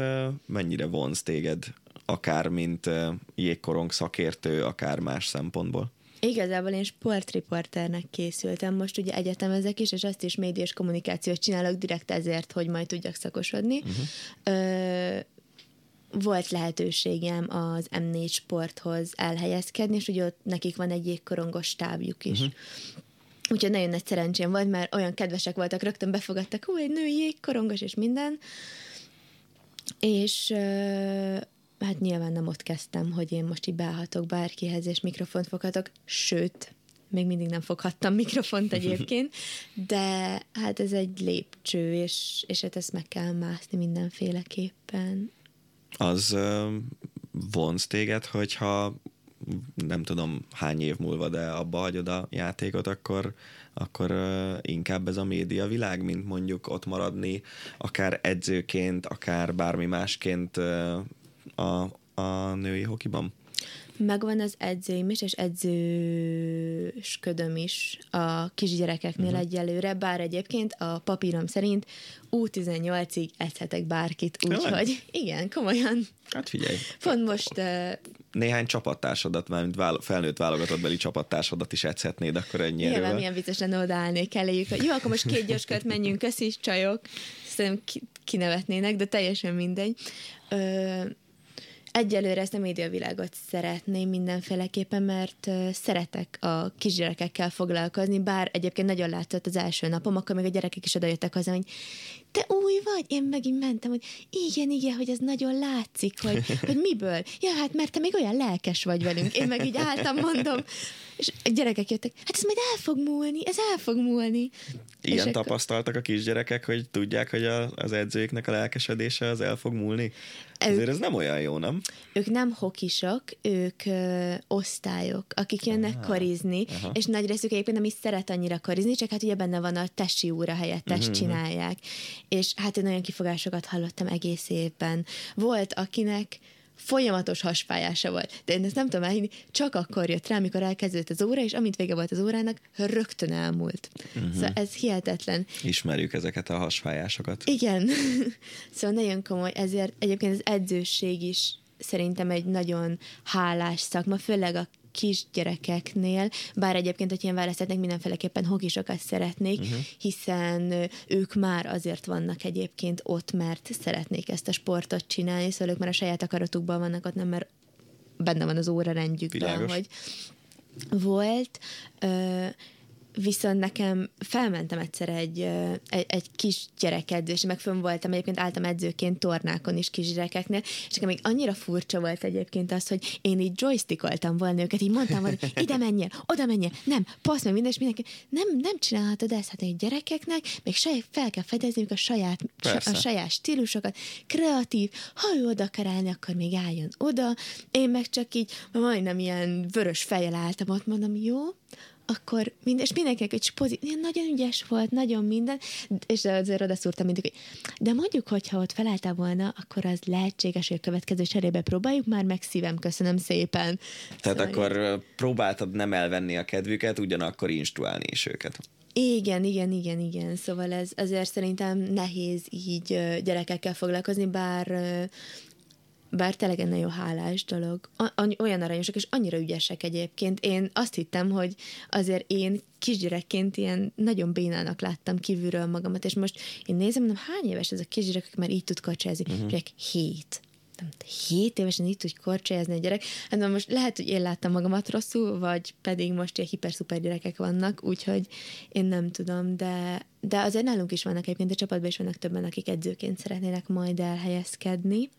mennyire vonz téged, akár mint jégkorong szakértő, akár más szempontból? Igazából én sportriporternek készültem, most ugye egyetemezek is, és azt is média és kommunikációt csinálok direkt ezért, hogy majd tudjak szakosodni. Uh-huh. Volt lehetőségem az M4 Sporthoz elhelyezkedni, és ugye ott nekik van egy jégkorongos stábjuk is. Uh-huh. Úgyhogy nagyon nagy szerencsém volt, mert olyan kedvesek voltak, rögtön befogadtak, hú, egy női jégkorongos és minden. És hát nyilván nem ott kezdtem, hogy én most így beállhatok bárkihez, és mikrofont foghatok, sőt, még mindig nem foghattam mikrofont egyébként, de hát ez egy lépcső, és hát ezt meg kell mászni mindenféleképpen. Az vonz téged, hogyha nem tudom hány év múlva, de abba hagyod a játékot, akkor inkább ez a média világ, mint mondjuk ott maradni, akár edzőként, akár bármi másként a női hokiban? Megvan az edzőim is, és edzősködöm is a kisgyerekeknél egyelőre, bár egyébként a papírom szerint U18-ig edzhetek bárkit, úgyhogy igen, komolyan. Hát figyelj. Pont most... Néhány csapattársadat, mármint felnőtt válogatottbeli csapattársadat is edzhetnéd, akkor ennyi erővel. Nyilván milyen vicces lenne odaállnék eléjük, hogy jó, akkor most két gyorskört menjünk, köszi, csajok. Szerintem kinevetnének, de teljesen mindegy. Egyelőre ezt a médiavilágot szeretném mindenféleképpen, mert szeretek a kisgyerekekkel foglalkozni, bár egyébként nagyon látszott az első napom, akkor még a gyerekek is odajöttek hozzám, hogy te új vagy? Én megint mentem, hogy igen, hogy ez nagyon látszik, hogy miből? Ja, hát mert te még olyan lelkes vagy velünk. Én meg így álltam, mondom. És a gyerekek jöttek, hát ez majd el fog múlni, ez el fog múlni. Ilyen tapasztaltak a kisgyerekek, hogy tudják, hogy az edzőiknek a lelkesedése az el fog múlni? Ezért ez nem olyan jó, nem? Ők nem hokisok, ők osztályok, akik jönnek karizni, és nagy részük egyébként nem is szeret annyira karizni, csak hát ugye benne van a tesi úra helyettes csinálják. És hát én olyan kifogásokat hallottam egész évben. Volt, akinek folyamatos hasfájása volt, de én ezt nem tudom elhinni, csak akkor jött rá, amikor elkezdődött az óra, és amint vége volt az órának, rögtön elmúlt. Szóval ez hihetetlen. Ismerjük ezeket a hasfájásokat. Igen. Szóval nagyon komoly, ezért egyébként az edzőség is szerintem egy nagyon hálás szakma, főleg a kisgyerekeknél, bár egyébként, hogy ilyen választatnak, mindenféleképpen hokisokat szeretnék, hiszen ők már azért vannak egyébként ott, mert szeretnék ezt a sportot csinálni, szóval ők már a saját akaratukban vannak ott, nem, mert benne van az órarendjükben, hogy volt... Viszont nekem felmentem egyszer egy kis gyerekedzésre, meg fönn voltam egyébként, álltam edzőként tornákon is kisgyerekeknél, és nekem még annyira furcsa volt egyébként az, hogy én így joystickoltam volna őket, így mondtam volna, ide menjél, oda menjél, nem, passz meg minden, és mindenki, nem csinálhatod ezt, hát egy gyerekeknek, még fel kell fedezniük a saját stílusokat, kreatív, ha ő oda akar állni, akkor még álljon oda, én meg csak így majdnem ilyen vörös fejjel álltam ott, mondom, jó, akkor és mindenkinek egy pozitív, nagyon ügyes volt, nagyon minden, és azért odaszúrtam mindig, de mondjuk, hogyha ott felálltál volna, akkor az lehetséges, hogy a következő cserébe próbáljuk már meg, szívem, köszönöm szépen. Tehát szóval akkor próbáltad nem elvenni a kedvüket, ugyanakkor instruálni is őket. Igen. Szóval ez azért szerintem nehéz így gyerekekkel foglalkozni, bár tényleg egy nagyon hálás dolog. Olyan aranyosak, és annyira ügyesek egyébként. Én azt hittem, hogy azért én kisgyerekként ilyen nagyon bénának láttam kívülről magamat, és most én nézem, mondom, hány éves ez a kisgyerek, aki már így tud kacsázni? Gyerek 7. 7 évesen így tud korcsajázni a gyerek. Hát most lehet, hogy én láttam magamat rosszul, vagy pedig most ilyen hiper-szuper gyerekek vannak, úgyhogy én nem tudom, de azért nálunk is vannak egyébként, a csapatban is vannak többen, akik edzőként szeretnének majd elhelyezkedni.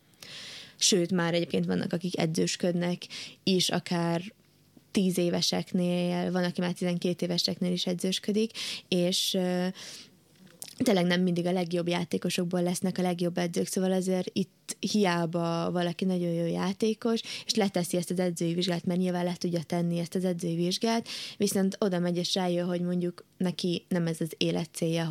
Sőt, már egyébként vannak, akik edzősködnek is, akár 10 éveseknél, van, aki már 12 éveseknél is edzősködik, és tényleg nem mindig a legjobb játékosokból lesznek a legjobb edzők, szóval azért itt hiába valaki nagyon jó játékos, és leteszi ezt az edzői vizsgát, mert nyilván le tudja tenni ezt az edzői vizsgát, viszont oda megy és rájön, hogy mondjuk neki nem ez az élet célja,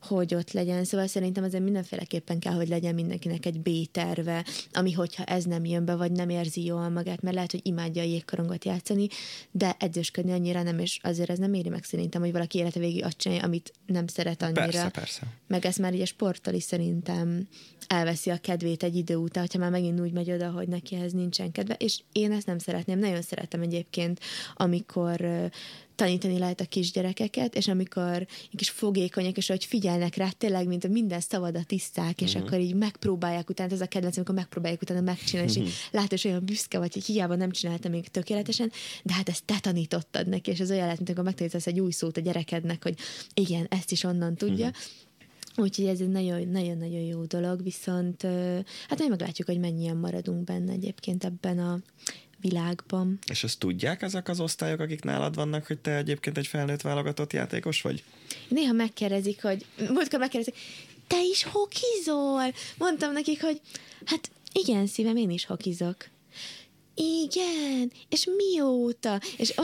hogy ott legyen. Szóval szerintem azért mindenféleképpen kell, hogy legyen mindenkinek egy B-terve, ami hogyha ez nem jön be, vagy nem érzi jól magát, mert lehet, hogy imádja a jégkorongot játszani, de edzősködni annyira nem, és azért ez nem éri meg szerintem, hogy valaki élete végig azt csinálja, amit nem szeret annyira. Persze. Meg ez már így a sporttal is szerintem elveszi a kedvét egy idő után, hogyha már megint úgy megy oda, hogy neki ehhez nincsen kedve, és én ezt nem szeretném. Nagyon szeretem egyébként, amikor tanítani lehet a kisgyerekeket, és amikor kis fogékonyak, és hogy figyelnek rá, tényleg, mint minden szavadat isszák, és akkor így megpróbálják utána, ez a kedvenc, amikor megpróbálják utána megcsinálni, és látod, és olyan büszke vagy, hogy hiába nem csináltam még tökéletesen, de hát ezt te tanítottad neki, és ez olyan lehet, mint amikor megtanítasz egy új szót a gyerekednek, hogy igen, ezt is onnan tudja. Úgyhogy ez egy nagyon-nagyon jó dolog, viszont hát majd meglátjuk, hogy mennyien maradunk benne egyébként ebben a világban. És azt tudják ezek az osztályok, akik nálad vannak, hogy te egyébként egy felnőtt válogatott játékos vagy? Néha megkérdezik, hogy múltkor megkérdezik, te is hokizol? Mondtam nekik, hogy hát igen szívem, én is hokizok. Igen, és mióta? És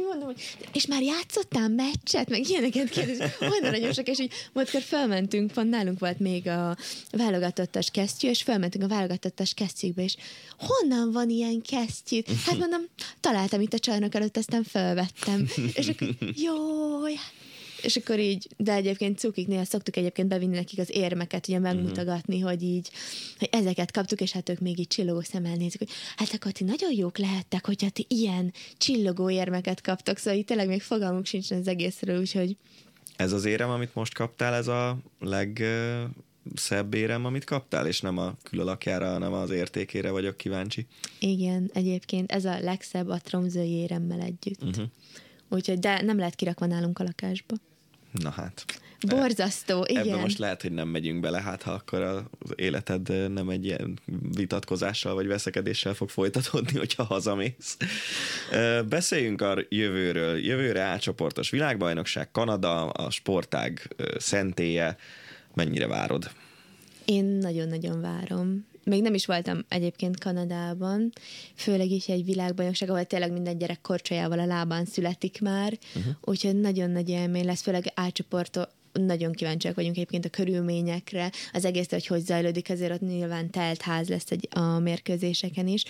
mondom, hogy és már játszottál meccset? Meg ilyeneket kérdezik. Olyan aranyosak, és így múltkor felmentünk, pont nálunk volt még a válogatottas kesztyű, és felmentünk a válogatottas kesztyűkbe, és honnan van ilyen kesztyű? Hát mondom, találtam itt a csarnok előtt, aztán felvettem. És akkor, jaj, és akkor így, de egyébként cukiknél szoktuk egyébként bevinni nekik az érmeket, ugye megmutogatni, hogy így, hogy ezeket kaptuk, és hát ők még így csillogó szemmel nézik, hogy hát akkor ti nagyon jók lehettek, hogyha ti ilyen csillogó érmeket kaptok, szóval így tényleg még fogalmuk sincsen az egészről, úgyhogy... Ez az érem, amit most kaptál, ez a legszebb érem, amit kaptál, és nem a külalakjára, hanem az értékére vagyok kíváncsi. Igen, egyébként ez a legszebb a trombsöi éremmel együtt. Úgyhogy, de nem lehet kirakva nálunk a lakásba. Na hát. Borzasztó, igen. Ebben most lehet, hogy nem megyünk bele, hát ha akkor az életed nem egy ilyen vitatkozással vagy veszekedéssel fog folytatódni, hogyha hazamész. Beszéljünk a jövőről. Jövőre átcsoportos világbajnokság, Kanada, a sportág szentélye. Mennyire várod? Én nagyon-nagyon várom. Még nem is voltam egyébként Kanadában, főleg is egy világbajnokság, ahol tényleg minden gyerek korcsolyával a lábán születik már, úgyhogy nagyon nagy élmény lesz, főleg átcsoportó, nagyon kíváncsiak vagyunk egyébként a körülményekre, az egészre, hogy zajlódik, azért ott nyilván telt ház lesz a mérkőzéseken is,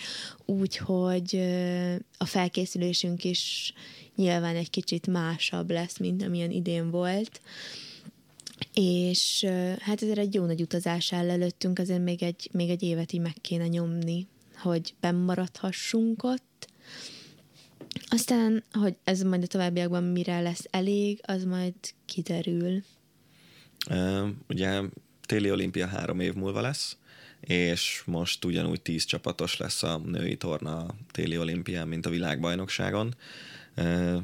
úgyhogy a felkészülésünk is nyilván egy kicsit másabb lesz, mint amilyen idén volt. És hát ezért egy jó nagy utazás áll előttünk, azért még egy évet így meg kéne nyomni, hogy bennmaradhassunk ott. Aztán, hogy ez majd a továbbiakban mire lesz elég, az majd kiderül. Ugye téli olimpia 3 év múlva lesz, és most ugyanúgy 10 csapatos lesz a női torna a téli olimpián, mint a világbajnokságon.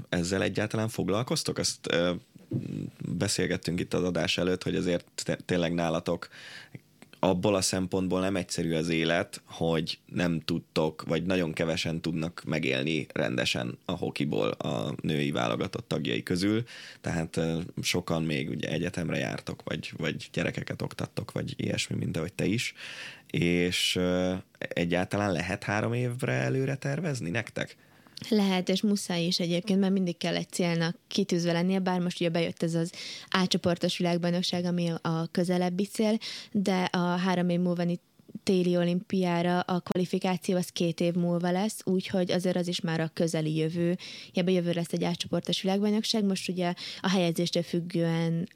Ezzel egyáltalán foglalkoztok? Ezt beszélgettünk itt az adás előtt, hogy azért tényleg nálatok abból a szempontból nem egyszerű az élet, hogy nem tudtok, vagy nagyon kevesen tudnak megélni rendesen a hokiból a női válogatott tagjai közül, tehát sokan még ugye egyetemre jártok, vagy gyerekeket oktattok, vagy ilyesmi, mint ahogy te is, és egyáltalán lehet 3 évre előre tervezni nektek? Lehet, és muszáj is egyébként, mert mindig kell egy célnak kitűzve lennie, bár most ugye bejött ez az A-csoportos világbajnokság, ami a közelebbi cél, de a 3 év múlva téli olimpiára a kvalifikáció az 2 év múlva lesz, úgyhogy azért az is már a közeli jövő. Ebben jövő lesz egy A-csoportos világbajnokság, most ugye a helyezéstől függően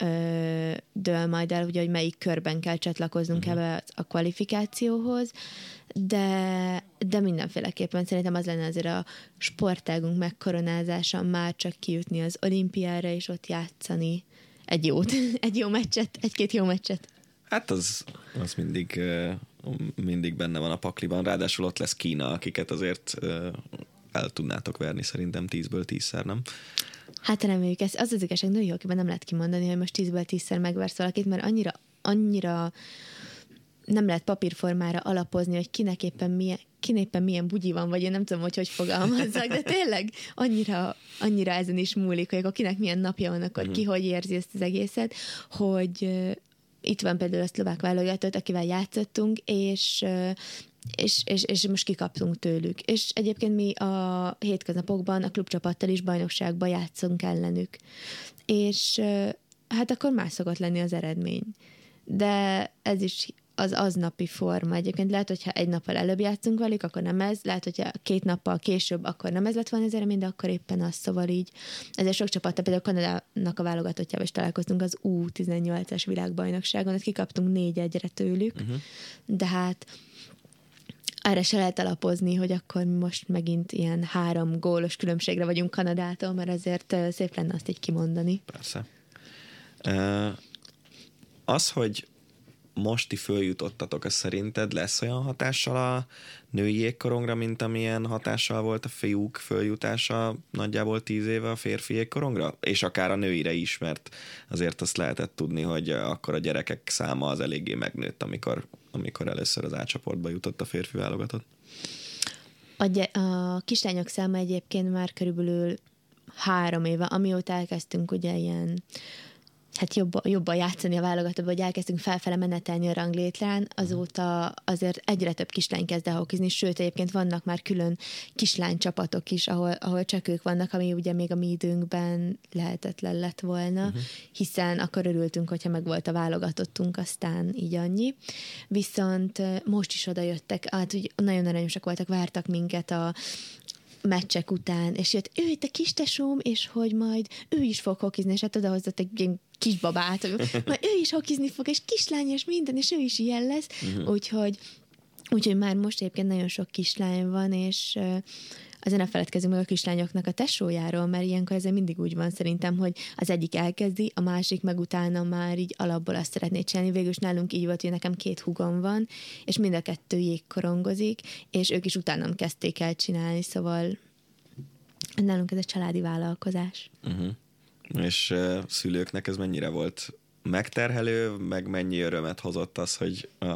dől majd el, ugye, hogy melyik körben kell csatlakoznunk ebbe a kvalifikációhoz, de mindenféleképpen szerintem az lenne azért a sportágunk megkoronázása, már csak kijutni az olimpiára, és ott játszani egy-két jó meccset. Hát az mindig benne van a pakliban, ráadásul ott lesz Kína, akiket azért el tudnátok verni szerintem 10-ből 10-szer, nem? Hát reméljük, ez az igazság női hokiban nem lehet kimondani, hogy most 10-ből 10-szer megversz valakit, mert annyira nem lehet papírformára alapozni, hogy kinek éppen milyen bugyi van, vagy én nem tudom, hogy fogalmazzak, de tényleg annyira ezen is múlik, hogy akkor kinek milyen napja van, akkor ki hogy érzi ezt az egészet, hogy itt van például a szlovák válogatott, akivel játszottunk, és most kikaptunk tőlük. És egyébként mi a hétköznapokban a klubcsapattal is bajnokságban játszunk ellenük. És hát akkor más szokott lenni az eredmény. De ez is az aznapi forma. Egyébként lehet, hogyha egy nappal előbb játszunk velük, akkor nem ez. Lehet, hogyha 2 nappal később, akkor nem ez lett volna az eredmény, de akkor éppen az, szóval így. Ezért sok csapattal, például Kanadának a válogatottjával is találkoztunk az U18-as világbajnokságon, ott kikaptunk 4-1-re tőlük, de hát erre se lehet alapozni, hogy akkor most megint ilyen 3 gólos különbségre vagyunk Kanadától, mert azért szép lenne azt így kimondani. Persze. Az, hogy most ti följutottatok, az szerinted lesz olyan hatással a női jégkorongra, mint amilyen hatással volt a fiúk följutása nagyjából 10 éve a férfi jégkorongra? És akár a nőire is, mert azért azt lehetett tudni, hogy akkor a gyerekek száma az eléggé megnőtt, amikor először az A-csoportba jutott a férfi válogatott. A kislányok száma egyébként már körülbelül 3 éve, amióta elkezdtünk ugye ilyen hát jobban játszani a válogatottba, hogy elkezdtünk felfele menetelni a ranglétrán, azóta azért egyre több kislány kezd el hokizni, sőt, egyébként vannak már külön kislánycsapatok is, ahol csak ők vannak, ami ugye még a mi időnkben lehetetlen lett volna, hiszen akkor örültünk, hogyha meg volt a válogatottunk, aztán így annyi. Viszont most is odajöttek, hát úgy nagyon aranyosak voltak, vártak minket a meccsek után, és jött, ő itt a kistesóm, és hogy majd ő is fog hokizni, és hát odahozott egy ilyen kisbabát, majd ő is hokizni fog, és kislány, és minden, és ő is ilyen lesz, úgyhogy már most egyébként nagyon sok kislány van, és azért ne feledkezzünk meg a kislányoknak a tesójáról, mert ilyenkor ez mindig úgy van szerintem, hogy az egyik elkezdi, a másik meg utána már így alapból azt szeretné csinálni. Végülis nálunk így volt, hogy nekem 2 húgom van, és mind a 2 jégkorongozik, és ők is utánam kezdték el csinálni, szóval nálunk ez egy családi vállalkozás. És szülőknek ez mennyire volt megterhelő, meg mennyi örömet hozott az, hogy a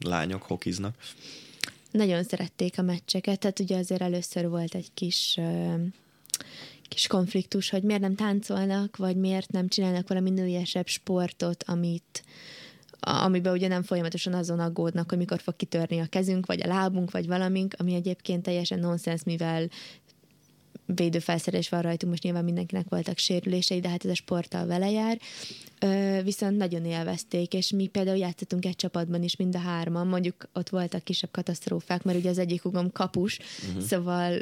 lányok hokiznak? Nagyon szerették a meccseket, tehát ugye azért először volt egy kis konfliktus, hogy miért nem táncolnak, vagy miért nem csinálnak valami nőiesebb sportot, amiben ugye nem folyamatosan azon aggódnak, hogy mikor fog kitörni a kezünk, vagy a lábunk, vagy valamink, ami egyébként teljesen nonsens, mivel védőfelszerelés van rajtunk, most nyilván mindenkinek voltak sérülései, de hát ez a sporttal vele jár. Viszont nagyon élvezték, és mi például játszottunk egy csapatban is mind a 3-an, mondjuk ott voltak kisebb katasztrófák, mert ugye az egyik húgom kapus, szóval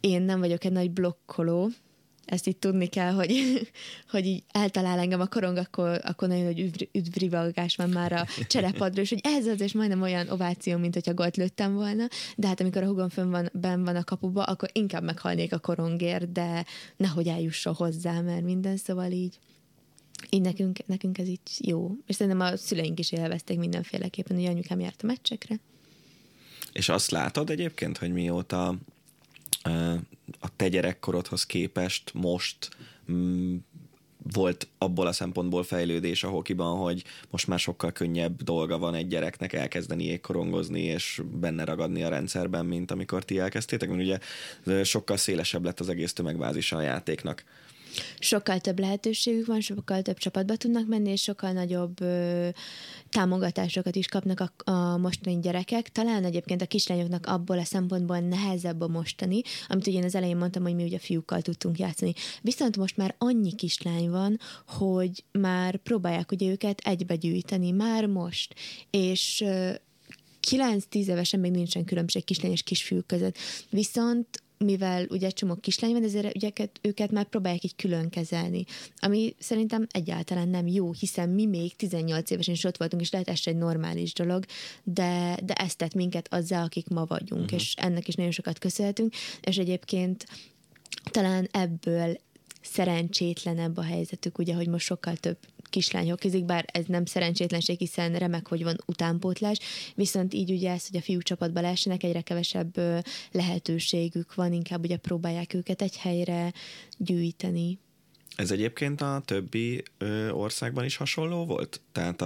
én nem vagyok egy nagy blokkoló, ezt így tudni kell, hogy így eltalál engem a korong, akkor nagyon nagy üdvrivalgás van már a cserepadról, és hogy ez az, és majdnem olyan ováció, mint hogyha gólt lőttem volna, de hát amikor a húgom benn van a kapuba, akkor inkább meghalnék a korongért, de nehogy eljusson hozzá, mert minden, szóval így nekünk ez így jó. És szerintem a szüleink is élvezték mindenféleképpen, hogy anyukám járt a meccsekre. És azt látod egyébként, hogy mióta a te gyerekkorodhoz képest most volt abból a szempontból fejlődés a hokiban, hogy most már sokkal könnyebb dolga van egy gyereknek elkezdeni jégkorongozni és benne ragadni a rendszerben, mint amikor ti elkezdtétek, mert ugye sokkal szélesebb lett az egész tömegbázisa a játéknak. Sokkal több lehetőségük van, sokkal több csapatba tudnak menni, és sokkal nagyobb támogatásokat is kapnak a mostani gyerekek. Talán egyébként a kislányoknak abból a szempontból nehezebb a mostani, amit ugye én az elején mondtam, hogy mi ugye fiúkkal tudtunk játszani. Viszont most már annyi kislány van, hogy már próbálják ugye őket egybegyűjteni, már most. És 9-10 évesen még nincsen különbség kislány és kisfiú között. Viszont mivel ugye csomó kislány van, ezért őket már próbálják így külön kezelni. Ami szerintem egyáltalán nem jó, hiszen mi még 18 évesen is ott voltunk, és lehet ez egy normális dolog, de ezt tett minket azzá, akik ma vagyunk, és ennek is nagyon sokat köszönhetünk, és egyébként talán ebből szerencsétlenebb a helyzetük, ugye, hogy most sokkal több kislány hokizik, bár ez nem szerencsétlenség, hiszen remek, hogy van utánpótlás, viszont így ugye ez, hogy a fiú csapatba lehessenek, egyre kevesebb lehetőségük van, inkább ugye próbálják őket egy helyre gyűjteni. Ez egyébként a többi országban is hasonló volt? Tehát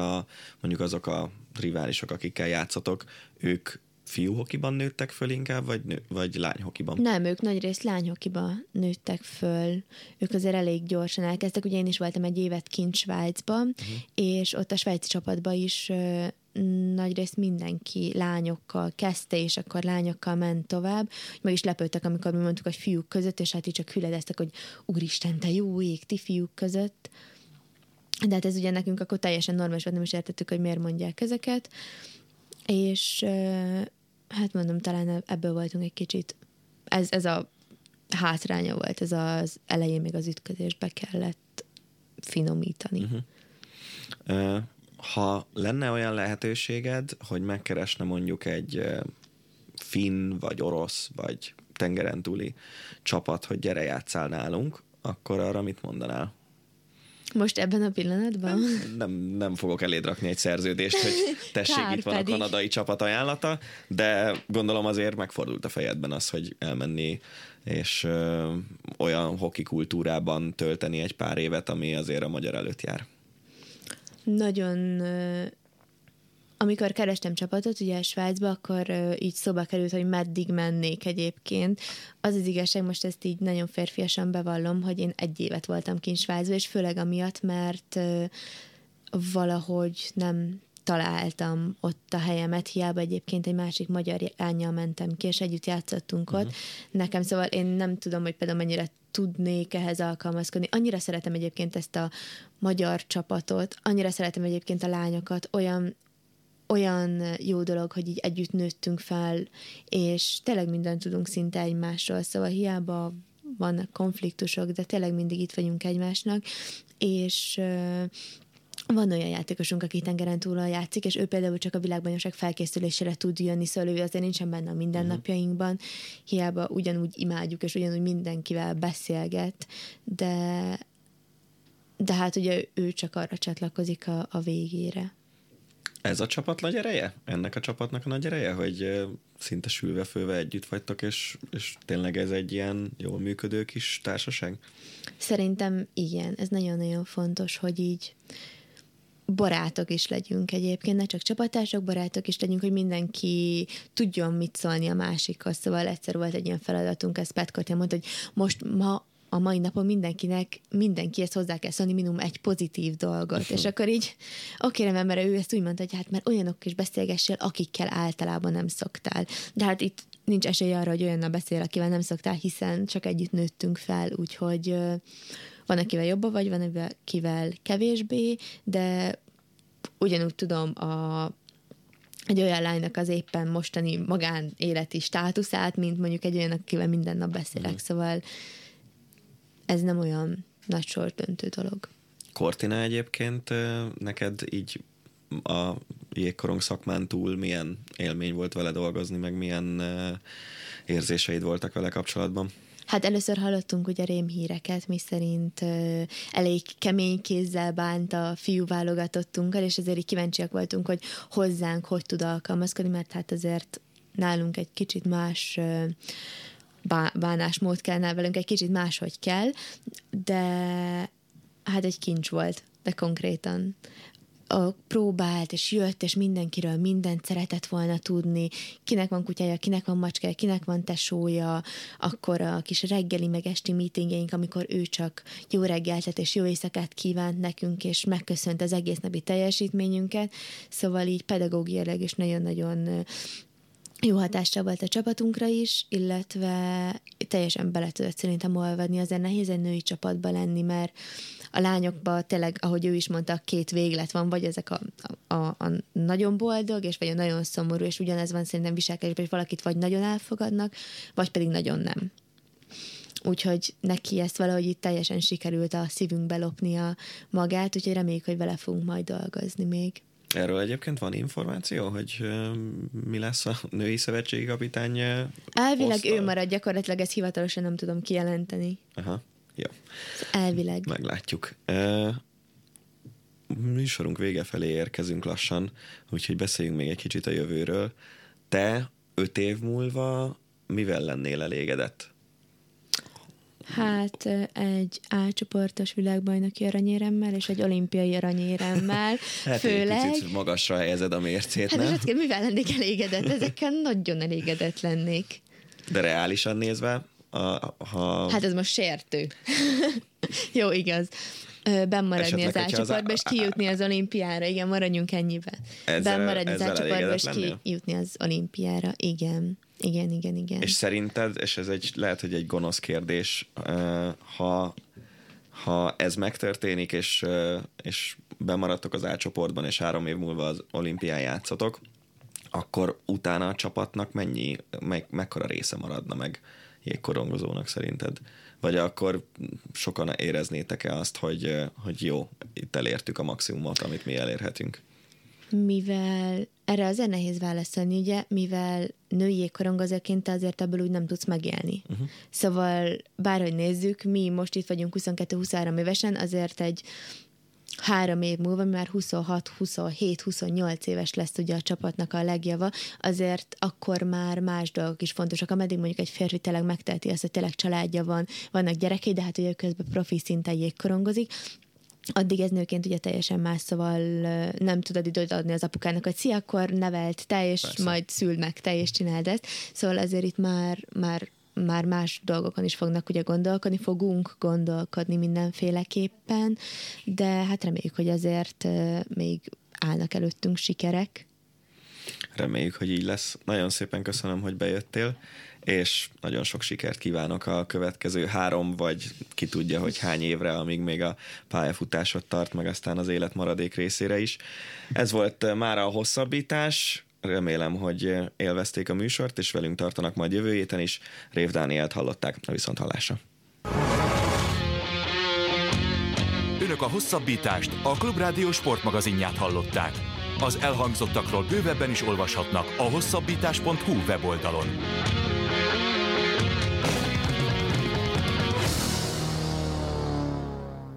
mondjuk azok a riválisok, akikkel játszotok, ők fiúhokiban nőttek föl inkább, vagy lányhokiban? Nem, ők nagyrészt lányhokiban nőttek föl. Ők azért elég gyorsan elkezdtek. Ugye én is voltam egy évet kint Svájcban, és ott a svájci csapatban is nagyrészt mindenki lányokkal kezdte, és akkor lányokkal ment tovább. Meg is lepődtek, amikor mi mondtuk, hogy fiúk között, és hát így csak hüledeztek, hogy úristen, te jó ég, ti fiúk között. De hát ez ugye nekünk akkor teljesen normális volt, nem is értettük, hogy miért mondják ezeket. És hát mondom, talán ebből voltunk egy kicsit. Ez a hátránya volt, ez az elején még az ütközésbe kellett finomítani. Ha lenne olyan lehetőséged, hogy megkeresne mondjuk egy finn, vagy orosz, vagy tengeren túli csapat, hogy gyere játsszál nálunk, akkor arra mit mondanál? Most ebben a pillanatban? Nem fogok eléd rakni egy szerződést, hogy tessék, itt van pedig a kanadai csapat ajánlata, de gondolom azért megfordult a fejedben az, hogy elmenni és olyan hoki kultúrában tölteni egy pár évet, ami azért a magyar előtt jár. Nagyon... Amikor kerestem csapatot, ugye a Svájcba, akkor így szóba került, hogy meddig mennék egyébként. Az az igazság, most ezt így nagyon férfiasan bevallom, hogy én egy évet voltam kint Svájcba, és főleg amiatt, mert valahogy nem találtam ott a helyemet, hiába egyébként egy másik magyar lánnyal mentem ki, és együtt játszottunk ott. Nekem, szóval én nem tudom, hogy például mennyire tudnék ehhez alkalmazkodni. Annyira szeretem egyébként ezt a magyar csapatot, annyira szeretem egyébként a lányokat, olyan jó dolog, hogy így együtt nőttünk fel, és tényleg mindent tudunk szinte egymásról, szóval hiába vannak konfliktusok, de tényleg mindig itt vagyunk egymásnak, és van olyan játékosunk, aki tengeren túlra játszik, és ő például csak a világbajnokság felkészülésére tud jönni, szóval ő azért nincsen benne a mindennapjainkban, hiába ugyanúgy imádjuk, és ugyanúgy mindenkivel beszélget, de hát ugye ő csak arra csatlakozik a végére. Ez a csapat nagy ereje? Ennek a csapatnak a nagy ereje? Hogy szinte sülve-főve együtt vagytok, és tényleg ez egy ilyen jól működő kis társaság? Szerintem igen. Ez nagyon-nagyon fontos, hogy így barátok is legyünk egyébként, ne csak csapattársak, barátok is legyünk, hogy mindenki tudjon mit szólni a másikhoz. Szóval egyszer volt egy ilyen feladatunk, ezt Pat Cortina mondta, hogy a mai napon mindenkihez hozzá kell szólni minimum egy pozitív dolgot, és akkor így oké, mert ő ezt úgy mondta, hogy hát már olyanok is beszélgessél, akikkel általában nem szoktál. De hát itt nincs esély arra, hogy olyannal beszél, akivel nem szoktál, hiszen csak együtt nőttünk fel, úgyhogy van, akivel jobban vagy, van, akivel kevésbé, de ugyanúgy tudom egy olyan lánynak az éppen mostani magánéleti státuszát, mint mondjuk egy olyan, akivel minden nap beszélek, szóval ez nem olyan nagy sorsdöntő dolog. Cortina, egyébként neked így a jégkorong szakmán túl milyen élmény volt vele dolgozni, meg milyen érzéseid voltak vele kapcsolatban? Hát először hallottunk ugye rémhíreket, miszerint elég kemény kézzel bánt a fiú válogatottunkkal, és azért így kíváncsiak voltunk, hogy hozzánk hogy tud alkalmazkodni, mert hát azért nálunk egy kicsit más bánásmód kellene velünk, egy kicsit máshogy kell, de hát egy kincs volt, de konkrétan. Próbált, és jött, és mindenkiről mindent szeretett volna tudni, kinek van kutyája, kinek van macskája, kinek van tesója, akkor a kis reggeli meg esti meetingjeink, amikor ő csak jó reggeltet és jó éjszakát kívánt nekünk, és megköszönt az egész napi teljesítményünket, szóval így pedagógiailag is nagyon-nagyon jó hatással volt a csapatunkra is, illetve teljesen bele tudott szerintem olvadni, azért nehéz egy női csapatba lenni, mert a lányokban tényleg, ahogy ő is mondta, két véglet van, vagy ezek a nagyon boldog, és vagy a nagyon szomorú, és ugyanez van szerintem viselkedésben, hogy valakit vagy nagyon elfogadnak, vagy pedig nagyon nem. Úgyhogy neki ezt valahogy itt teljesen sikerült a szívünkbe lopnia magát, úgyhogy reméljük, hogy vele fogunk majd dolgozni még. Erről egyébként van információ, hogy mi lesz a női szövetségi kapitány? Elvileg osztal? Ő marad, gyakorlatilag ezt hivatalosan nem tudom kijelenteni. Aha, jó. Elvileg. Meglátjuk. Műsorunk vége felé érkezünk lassan, úgyhogy beszéljünk még egy kicsit a jövőről. Te 5 év múlva mivel lennél elégedett? Hát egy A-csoportos világbajnoki aranyéremmel és egy olimpiai aranyéremmel, hát főleg. Hát kicsit magasra helyezed a mércét, hát nem? Hát mivel lennék elégedett? Ezekkel nagyon elégedett lennék. De reálisan nézve? Hát ez most sértő. Jó, igaz. Bennmaradni az A-csoportba és kijutni az olimpiára. Igen, maradjunk ennyiben. Bennmaradni az A-csoportba és kijutni az olimpiára. Igen. Igen, igen, igen. És szerinted, és ez egy, lehet, hogy egy gonosz kérdés, ha ez megtörténik, és bemaradtok az A-csoportban, és 3 év múlva az olimpián játszatok, akkor utána a csapatnak mekkora része maradna meg jégkorongozónak szerinted? Vagy akkor sokan éreznétek-e azt, hogy jó, itt elértük a maximumot, amit mi elérhetünk? Mivel erre azért nehéz válaszolni, ugye, mivel női jégkorongozóként te azért ebből úgy nem tudsz megélni. Uh-huh. Szóval bárhogy nézzük, mi most itt vagyunk 22-23 évesen, azért egy 3 év múlva, már 26-27-28 éves lesz ugye a csapatnak a legjava, azért akkor már más dolgok is fontosak, ameddig mondjuk egy férfi tényleg megteheti azt, hogy tényleg családja van, vannak gyerekei, de hát ugye közben profi szinten jégkorongozik, addig ez nőként ugye teljesen más, szóval nem tudod időt adni az apukának, hogy szia, akkor nevelt te, és persze, majd szüld meg te, és csináld ezt. Szóval azért itt már más dolgokon is fognak ugye gondolkodni, fogunk gondolkodni mindenféleképpen, de hát reméljük, hogy azért még állnak előttünk sikerek. Reméljük, hogy így lesz. Nagyon szépen köszönöm, hogy bejöttél, és nagyon sok sikert kívánok a következő 3, vagy ki tudja, hogy hány évre, amíg még a pályafutásod tart, meg aztán az élet maradék részére is. Ez volt mára a hosszabbítás. Remélem, hogy élvezték a műsort, és velünk tartanak majd jövő héten is. Rév Dánielt hallották. A viszonthallásra. Önök a hosszabbítást, a Klub Rádió sportmagazinját hallották. Az elhangzottakról bővebben is olvashatnak a hosszabbítás.hu weboldalon.